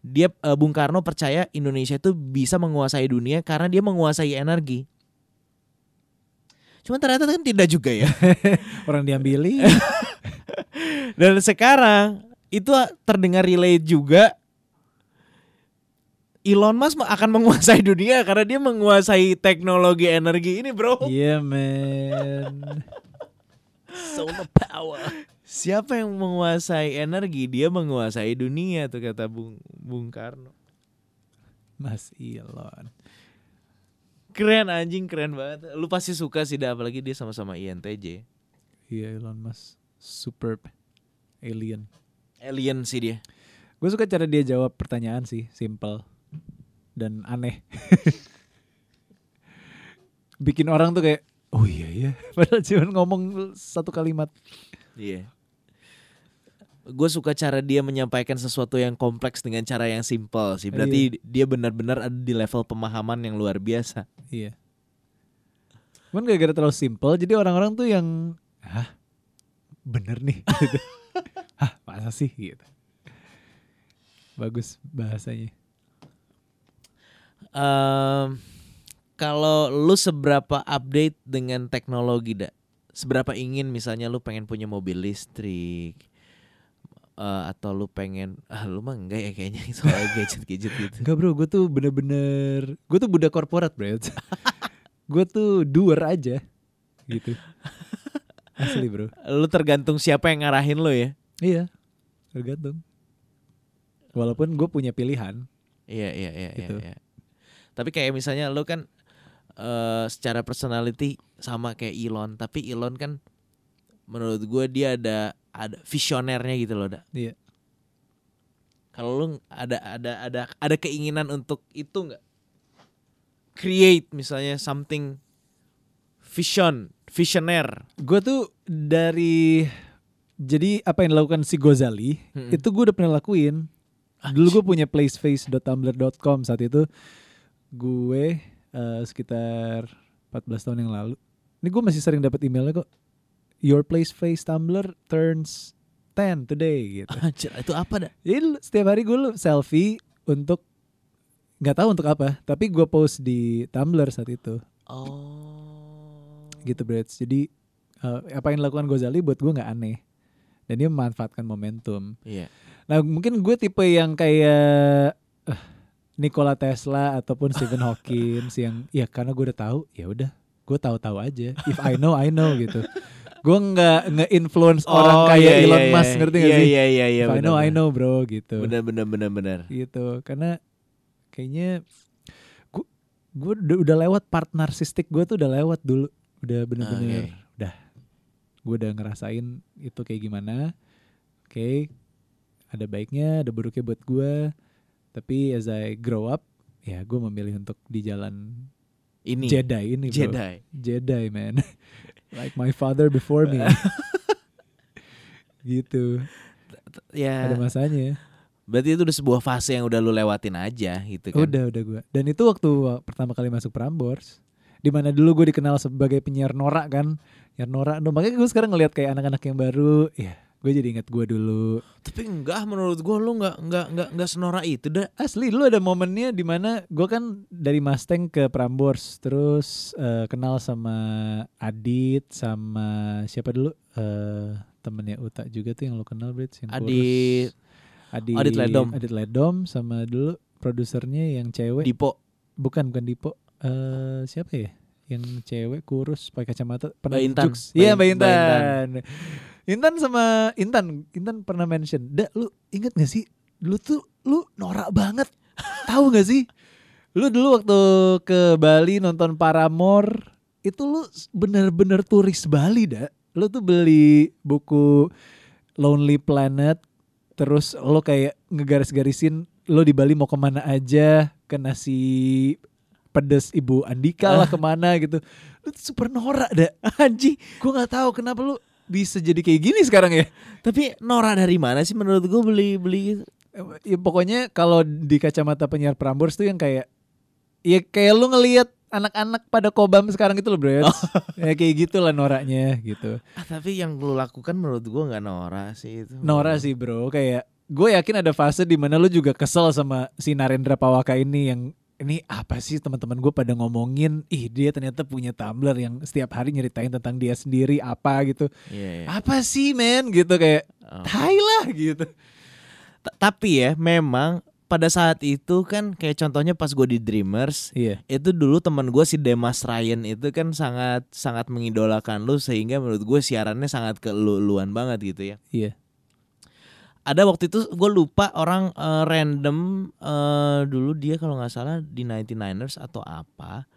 Dia Bung Karno percaya Indonesia itu bisa menguasai dunia karena dia menguasai energi. Cuma ternyata kan tidak juga ya. Orang diambilin. Dan sekarang itu terdengar relate juga. Elon Musk akan menguasai dunia karena dia menguasai teknologi energi ini, bro. Iya, yeah, man. Solar power. Siapa yang menguasai energi, dia menguasai dunia tuh kata Bung Karno. Mas Elon. Keren anjing, keren banget. Lu pasti suka sih dah, apalagi dia sama-sama INTJ. Iya, Elon Musk superb alien. Alien sih dia. Gue suka cara dia jawab pertanyaan sih, simple dan aneh. Bikin orang tuh kayak, oh iya. Padahal cuma ngomong satu kalimat. Iya. Gue suka cara dia menyampaikan sesuatu yang kompleks dengan cara yang simpel sih. Berarti dia benar-benar ada di level pemahaman yang luar biasa. Iya. Cuman gara-gara terlalu simpel, jadi orang-orang tuh yang, hah, bener nih. Hah, masa sih gitu. Bagus bahasanya. Kalau lu seberapa update dengan teknologi, Da? Seberapa ingin misalnya lu pengen punya mobil listrik? Atau lu pengen lu mah enggak ya kayaknya soal gadget-gadget gitu. Enggak, bro, gue tuh budak korporat, bro. Gue tuh doer aja gitu. Asli bro. Lu tergantung siapa yang ngarahin lu ya. Iya, tergantung. Walaupun gue punya pilihan. Iya gitu. Iya. Tapi kayak misalnya lu kan secara personality sama kayak Elon, tapi Elon kan menurut gue dia ada visionernya gitu loh, Da. Iya. Kalau lu ada keinginan untuk itu enggak? Create misalnya something visioner. Gue tuh jadi apa yang dilakukan si Gozali itu gue udah pernah lakuin. Dulu gue punya playspace.tumblr.com saat itu gue sekitar 14 tahun yang lalu. Ini gue masih sering dapat emailnya kok. Your playspace Tumblr turns 10 today gitu. Anjir, itu apa dah? Jadi setiap hari gue selfie untuk nggak tahu untuk apa, tapi gue post di Tumblr saat itu. Oh. Gitu Brits. Jadi apa yang dilakukan Gozali buat gue nggak aneh. Dan dia memanfaatkan momentum. Iya. Nah mungkin gue tipe yang kayak Nikola Tesla ataupun Stephen Hawking yang ya karena gue udah tahu, ya udah gue tahu-tahu aja. If I know, I know gitu. Gue nggak nge-influence orang kayak Elon Musk, ngerti nggak sih? Iya, if I know, I know bro gitu. Bener. Gitu karena kayaknya gue udah lewat part narsistik gue tuh udah lewat dulu. Udah bener-bener udah. Gue udah ngerasain itu kayak gimana. Oke, ada baiknya, ada buruknya buat gue. Tapi as I grow up, ya gue memilih untuk di jalan ini. Jedi ini bro. Jedi man. Like my father before me. Gitu. Ya. Ada masanya. Berarti itu udah sebuah fase yang udah lu lewatin aja gitu kan. Udah gue. Dan itu waktu pertama kali masuk Prambors, di mana dulu gue dikenal sebagai penyiar norak kan. Penyiar norak. Makanya gue sekarang ngelihat kayak anak-anak yang baru, ya gue jadi ingat gue dulu. Tapi enggak, menurut gue lu enggak senorak itu dah. Asli, lu ada momennya di mana gue kan dari Mustang ke Prambors, terus kenal sama Adit, sama siapa dulu? Temennya Uta juga tuh yang lu kenal, Brits. Adit Ledom sama dulu produsernya yang cewek. Dipo. Bukan Dipo. Siapa ya? Yang cewek kurus pakai kacamata. Mbak Intan. Iya, Mbak Intan. Intan pernah mention, "Da, lu inget gak sih? Dulu tuh lu norak banget. Tahu gak sih? Lu dulu waktu ke Bali nonton Paramore, itu lu bener-bener turis Bali, Da. Lu tuh beli buku Lonely Planet. Terus lo kayak ngegaris-garisin lo di Bali mau kemana aja, ke nasi pedes Ibu Andika lah kemana gitu. Lo tuh super norak dah. Anji, gue gak tahu kenapa lo bisa jadi kayak gini sekarang ya. Tapi norak dari mana sih menurut gue beli gitu. Ya, pokoknya kalau di kacamata penyiar Prambors tuh yang kayak, ya kayak lo ngelihat anak-anak pada kobam sekarang gitu lo bro. Ya kayak gitulah noraknya gitu. Tapi yang lo lakukan menurut gue nggak norak sih itu. Norak sih bro, kayak gue yakin ada fase di mana lo juga kesel sama si Narendra Pawaka ini yang ini apa sih teman-teman gue pada ngomongin, ih dia ternyata punya Tumblr yang setiap hari nyeritain tentang dia sendiri apa gitu. Yeah. Apa sih men gitu kayak tai lah gitu. Tapi ya memang pada saat itu kan kayak contohnya pas gue di Dreamers, itu dulu teman gue si Demas Ryan itu kan sangat mengidolakan lu sehingga menurut gue siarannya sangat keluluan banget gitu ya. Iya. Ada waktu itu gue lupa orang random dulu dia kalau nggak salah di 99ers atau apa.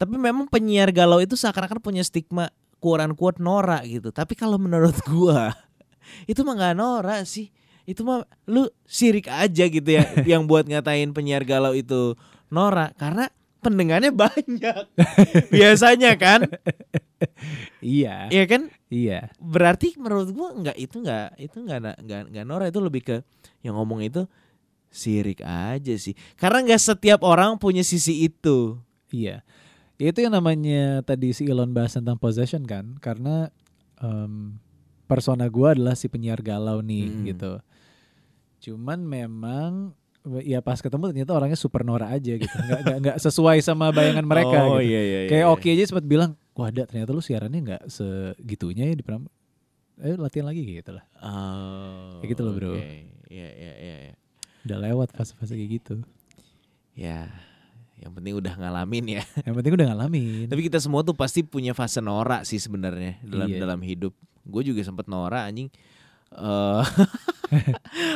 Tapi memang penyiar galau itu seakan-akan punya stigma quote-unquote norak gitu. Tapi kalau menurut gue itu mah nggak norak sih. Itu mah lu sirik aja gitu ya yang buat ngatain penyiar galau itu norak karena pendengarnya banyak biasanya kan. Iya. Iya kan? Iya. Berarti menurut gua enggak norak, itu lebih ke yang ngomong itu sirik aja sih. Karena enggak setiap orang punya sisi itu. Iya. Itu yang namanya tadi si Elon bahas tentang possession kan karena persona gue adalah si penyiar galau nih gitu. Cuman memang ya pas ketemu ternyata orangnya super norak aja gitu. Enggak sesuai sama bayangan mereka gitu. Iya. Kayak oke aja sempat bilang, "Wah, Da, ternyata lu siarannya enggak segitunya ya di Prambors. Ayo latihan lagi gitu lah." Oh. Kayak gitu loh, bro. Iya. Udah lewat fase-fase kayak gitu. Ya. Yang penting udah ngalamin ya. Yang penting udah ngalamin. Tapi kita semua tuh pasti punya fase norak sih sebenarnya dalam hidup. Gue juga sempet norak anjing.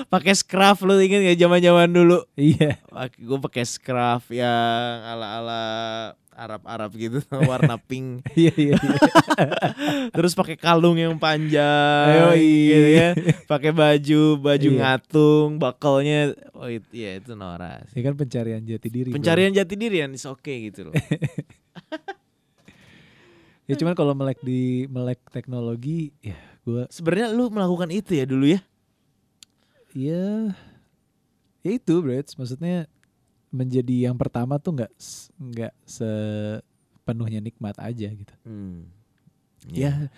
Pakai scarf, lu inget gak zaman-zaman dulu? Iya. Gue pakai scarf yang ala-ala Arab-Arab gitu, warna pink. Iya. Terus pakai kalung yang panjang. Gitu ya. Pakai baju ngatung, bakalnya. Oh iya, itu norak. Ini kan pencarian jati diri. Pencarian bro. Jati diri yang is okay gitu loh. Ya cuman kalau melek teknologi ya gua sebenarnya lu melakukan itu ya dulu ya. Iya. Ya itu, Brad, maksudnya menjadi yang pertama tuh enggak sepenuhnya nikmat aja gitu. Ya,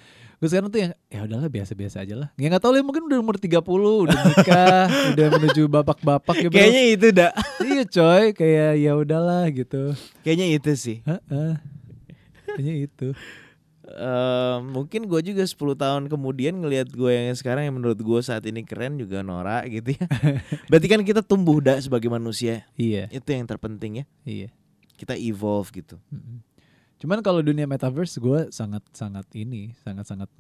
gue sekarang tuh yang ya udahlah biasa-biasa aja lah. Ya nggak tahu lah, mungkin udah umur 30, udah nikah, udah menuju bapak-bapak gitu. Kayaknya itu dah. Iya coy, kayak ya udahlah gitu. Kayaknya itu sih. Kayaknya itu. Mungkin gue juga 10 tahun kemudian ngelihat gue yang sekarang yang menurut gue saat ini keren juga norak gitu ya. Berarti kan kita tumbuh dah sebagai manusia. Iya. Itu yang terpenting ya. Iya. Kita evolve gitu. Cuman kalau dunia metaverse gue sangat-sangat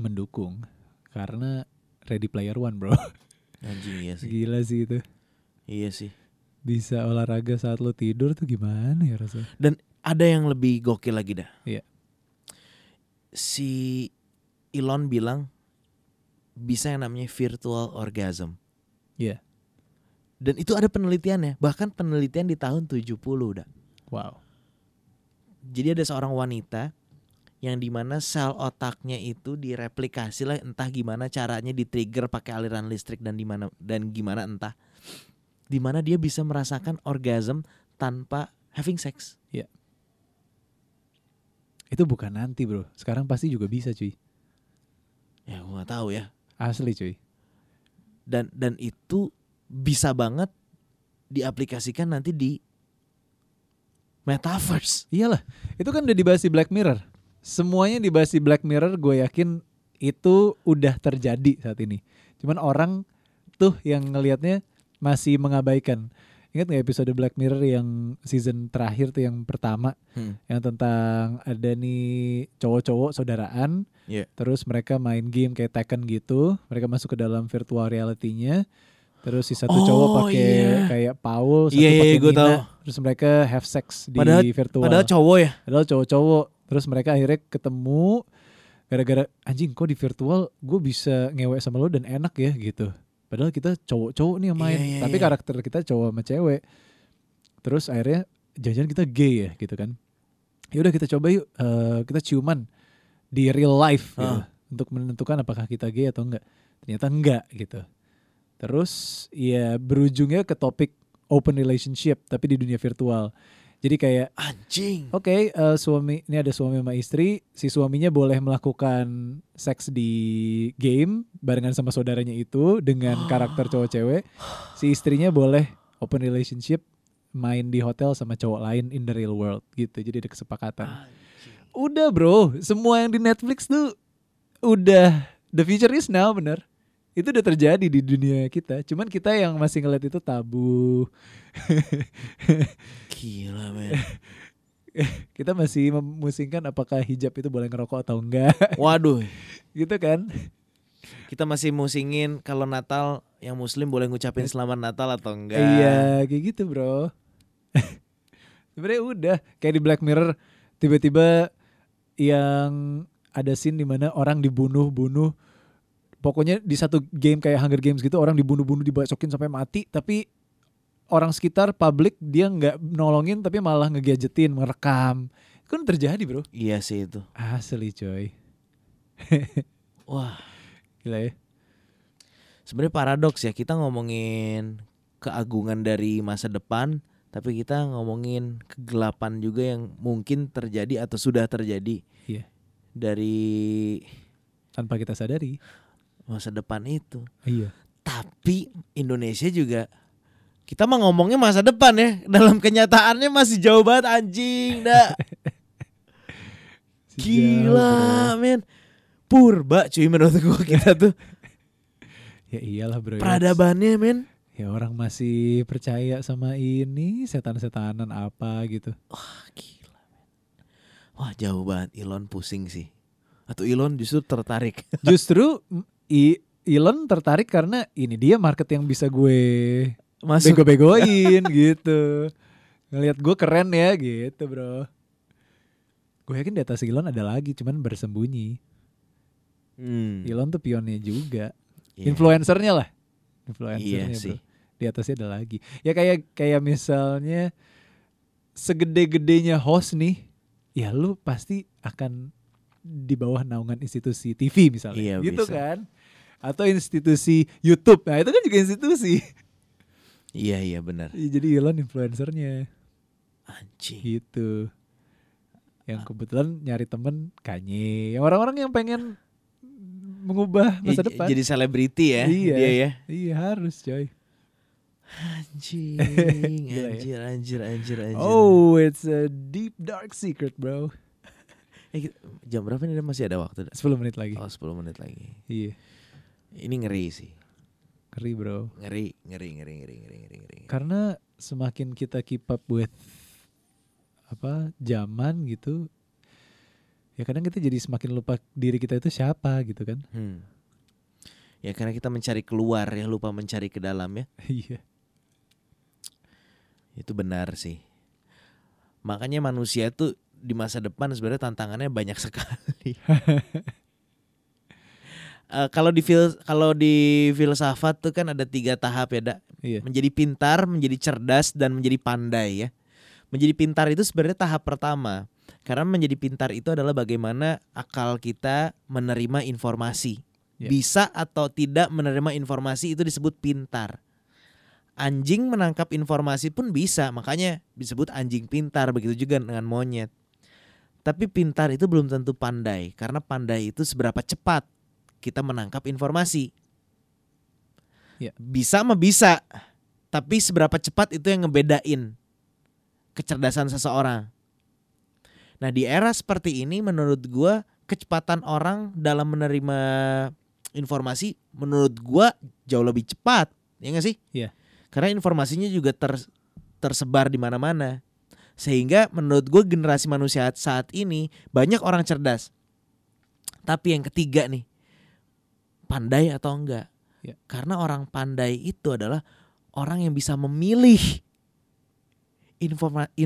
mendukung karena Ready Player One bro. Anjing iya sih. Gila sih itu. Iya sih. Bisa olahraga saat lo tidur tuh gimana ya rasanya. Dan ada yang lebih gokil lagi dah. Iya. Si Elon bilang bisa yang namanya virtual orgasm. Iya. Yeah. Dan itu ada penelitiannya, bahkan penelitian di tahun 70 dah. Wow. Jadi ada seorang wanita yang dimana sel otaknya itu direplikasi lah, entah gimana caranya di-trigger pakai aliran listrik dan gimana entah. Dimana dia bisa merasakan orgasm tanpa having sex. Iya. Yeah. Itu bukan nanti bro, sekarang pasti juga bisa cuy. Ya gue gak tahu ya. Asli cuy. Dan itu bisa banget diaplikasikan nanti di metaverse. Iyalah, itu kan udah dibahas di Black Mirror. Semuanya dibahas di Black Mirror, gue yakin itu udah terjadi saat ini. Cuman orang tuh yang ngelihatnya masih mengabaikan. Ingat gak episode Black Mirror yang season terakhir tuh yang pertama yang tentang ada nih cowok-cowok saudaraan terus mereka main game kayak Tekken gitu, mereka masuk ke dalam virtual reality-nya, terus si satu cowok pakai kayak Paul, satu pakai Nina, terus mereka have sex di virtual. Padahal cowok-cowok terus mereka akhirnya ketemu gara-gara anjing kok di virtual gue bisa ngewek sama lo dan enak ya gitu. Padahal kita cowok-cowok nih yang main, tapi karakter kita cowok sama cewek. Terus akhirnya jangan-jangan kita gay ya gitu kan. Ya udah kita coba yuk, kita ciuman di real life gitu, untuk menentukan apakah kita gay atau enggak. Ternyata enggak gitu. Terus ya berujungnya ke topik open relationship tapi di dunia virtual. Jadi kayak anjing. Oke, suami ini ada suami sama istri, si suaminya boleh melakukan seks di game barengan sama saudaranya itu dengan karakter cowok cewek. Si istrinya boleh open relationship main di hotel sama cowok lain in the real world gitu. Jadi ada kesepakatan. Anjing. Udah, bro. Semua yang di Netflix tuh udah the future is now, bener. Itu udah terjadi di dunia kita. Cuman kita yang masih ngeliat itu tabu. Gila men. Kita masih memusingkan apakah hijab itu boleh ngerokok atau enggak. Waduh. Gitu kan. Kita masih musingin kalau Natal yang muslim boleh ngucapin selamat Natal atau enggak. Iya kayak gitu bro. Sebenernya udah. Kayak di Black Mirror tiba-tiba yang ada scene dimana orang dibunuh-bunuh. Pokoknya di satu game kayak Hunger Games gitu orang dibunuh-bunuh dibacokin sampai mati tapi orang sekitar publik dia nggak nolongin tapi malah ngegadgetin, merekam. Itu kan terjadi, bro. Iya sih itu. Asli, coy. Wah, gila ya. Sebenarnya paradoks ya, kita ngomongin keagungan dari masa depan tapi kita ngomongin kegelapan juga yang mungkin terjadi atau sudah terjadi. Iya. Dari tanpa kita sadari. Masa depan itu. Iya. Tapi Indonesia juga kita mah ngomongnya masa depan ya, dalam kenyataannya masih jauh banget anjing dah. Gila men. Purba cuy menurut gua kita tuh. Ya iyalah bro. Peradabannya men. Ya orang masih percaya sama ini setan-setanan apa gitu. Wah gila. Wah jauh banget. Elon pusing sih. Atau Elon justru tertarik? Justru Elon tertarik karena ini dia market yang bisa gue masuk. Bego-begoin gitu. Ngelihat gue keren ya gitu bro. Gue yakin di atas Elon ada lagi cuman bersembunyi. Elon tuh pionnya juga. Yeah. Influencernya lah. Influencernya bro. Di atasnya ada lagi. Ya kayak misalnya segede-gedenya host nih, ya lu pasti akan di bawah naungan institusi TV misalnya. Iya, gitu bisa. Kan. Atau institusi YouTube. Nah, itu kan juga institusi. Iya, iya benar. Jadi Elon influencernya. Anjing. Gitu. Yang kebetulan nyari temen Kanye. Orang-orang yang pengen mengubah masa depan. Jadi selebriti ya. Iya, dia ya. Iya harus coy. Anjing. Oh, it's a deep dark secret, bro. Jam berapa nih, masih ada waktu? 10 menit lagi. Oh, 10 menit lagi. Iya. Ini ngeri sih. Ngeri, bro. Ngeri. Karena semakin kita keep up with zaman gitu. Ya kadang kita jadi semakin lupa diri kita itu siapa gitu kan. Ya karena kita mencari keluar ya, lupa mencari ke dalam ya. Iya. Itu benar sih. Makanya manusia tuh di masa depan sebenarnya tantangannya banyak sekali. Kalau di filsafat tuh kan ada 3 tahap ya, Da. Iya. Menjadi pintar, menjadi cerdas, dan menjadi pandai ya. Menjadi pintar itu sebenarnya tahap pertama. Karena menjadi pintar itu adalah bagaimana akal kita menerima informasi. Yeah. Bisa atau tidak menerima informasi itu disebut pintar. Anjing menangkap informasi pun bisa, makanya disebut anjing pintar. Begitu juga dengan monyet. Tapi pintar itu belum tentu pandai, karena pandai itu seberapa cepat kita menangkap informasi. Yeah. Bisa mah bisa, tapi seberapa cepat itu yang ngebedain kecerdasan seseorang. Nah di era seperti ini menurut gue kecepatan orang dalam menerima informasi menurut gue jauh lebih cepat, ya nggak sih? Iya. Karena informasinya juga tersebar di mana-mana, sehingga menurut gue generasi manusia saat ini banyak orang cerdas. Tapi yang ketiga nih, pandai atau enggak? Ya. Karena orang pandai itu adalah orang yang bisa memilih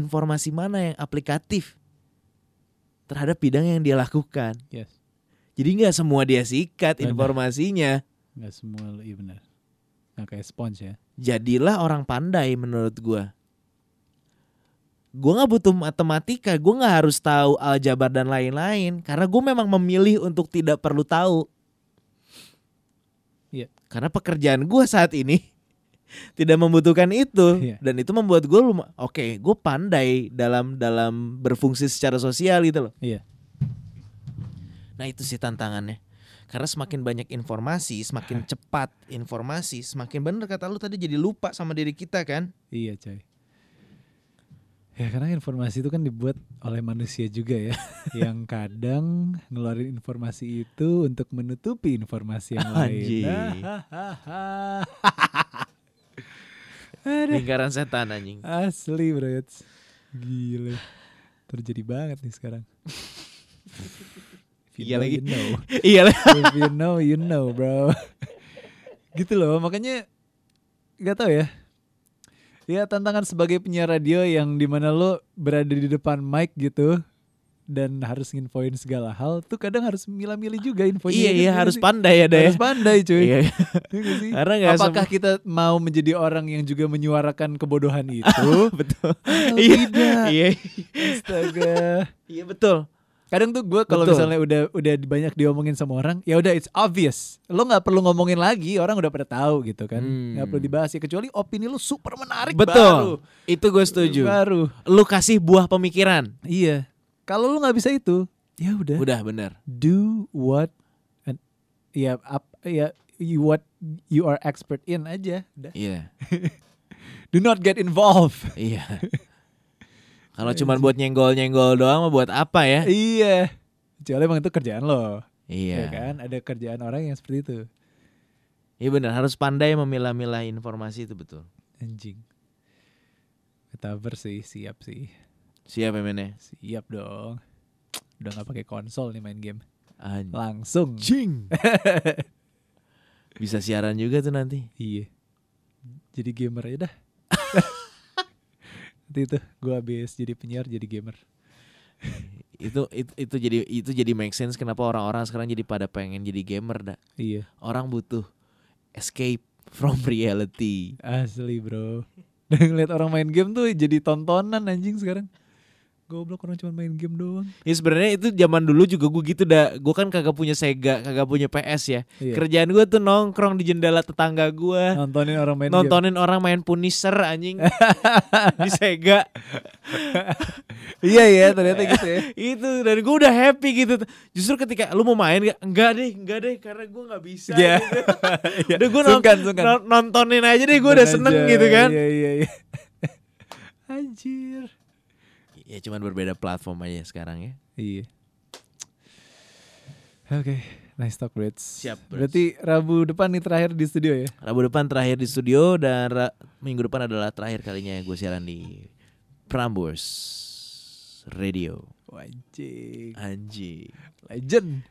informasi mana yang aplikatif terhadap bidang yang dia lakukan. Yes. Jadi nggak semua dia sikat bener. Informasinya. Nggak semua, iya benar. Nggak kayak sponge ya. Jadilah orang pandai menurut gue. Gue nggak butuh matematika, gue nggak harus tahu aljabar dan lain-lain, karena gue memang memilih untuk tidak perlu tahu. Yeah. Karena pekerjaan gue saat ini tidak membutuhkan itu. Yeah. Dan itu membuat gue gue pandai dalam berfungsi secara sosial gitu loh. Yeah. Nah itu sih tantangannya. Karena semakin banyak informasi, semakin cepat informasi, semakin bener kata lu tadi, jadi lupa sama diri kita kan. Iya coy. Ya karena informasi itu kan dibuat oleh manusia juga ya. Yang kadang ngeluarin informasi itu untuk menutupi informasi yang lain. Lingkaran setan anjing. Asli bro. Gila. Terjadi banget nih sekarang. If you know bro. Gitu loh, makanya gak tau ya. Ya tantangan sebagai penyiar radio yang dimana lo berada di depan mic gitu dan harus nginfoin segala hal, tuh kadang harus milah-milih juga infonya. Iya, harus pandai ya deh. Harus pandai cuy. Iya. Apakah kita mau menjadi orang yang juga menyuarakan kebodohan itu? Betul. Tidak. Iya. Astaga. Iya betul. Kadang tuh gue kalau misalnya udah banyak diomongin sama orang, ya udah it's obvious. Lo nggak perlu ngomongin lagi, orang udah pada tahu gitu kan. Nggak perlu dibahas ya, kecuali opini lo super menarik. Betul. Baru. Itu gue setuju. Baru. Lo kasih buah pemikiran. Iya. Kalau lu nggak bisa itu, ya udah. Udah benar. Do what, what you are expert in aja. Iya. Yeah. Do not get involved. Iya. Yeah. Kalau cuma buat nyenggol-nyenggol doang, buat apa ya? Iya. Kecuali emang itu kerjaan lo. Iya. Ya kan? Ada kerjaan orang yang seperti itu. Iya benar, harus pandai memilah-milah informasi itu, betul. Anjing. Metaverse sih, siap sih. Siap ya mainnya? Siap dong. Udah gak pakai konsol nih main game. Anjing. Langsung. Jing. Bisa siaran juga tuh nanti. Iya. Jadi gamer aja dah. Nanti itu gue habis jadi penyiar jadi gamer. Itu jadi make sense kenapa orang-orang sekarang jadi pada pengen jadi gamer dah. Iya. Orang butuh escape from reality. Asli bro. Dan ngeliat orang main game tuh jadi tontonan anjing sekarang. Goblok, orang cuma main game doang. Ya sebenarnya itu zaman dulu juga gue gitu dah. Gue kan kagak punya Sega, kagak punya PS ya. Iya. Kerjaan gue tuh nongkrong di jendela tetangga gue. Nontonin orang main Punisher anjing. Di Sega. Iya ya ternyata gitu ya. Itu dan gue udah happy gitu. Justru ketika lu mau main enggak deh karena gue nggak bisa. Yeah. Gitu. Udah gue nontonin aja deh, gue udah seneng aja, gitu kan. Iya. Anjir. Ya cuman berbeda platform aja sekarang ya. Iya. Oke, nice talk Brits. Siap. Brits. Berarti Rabu depan nih terakhir di studio ya? Rabu depan terakhir di studio dan minggu depan adalah terakhir kalinya gue siaran di Prambors Radio. Anjing. Legend.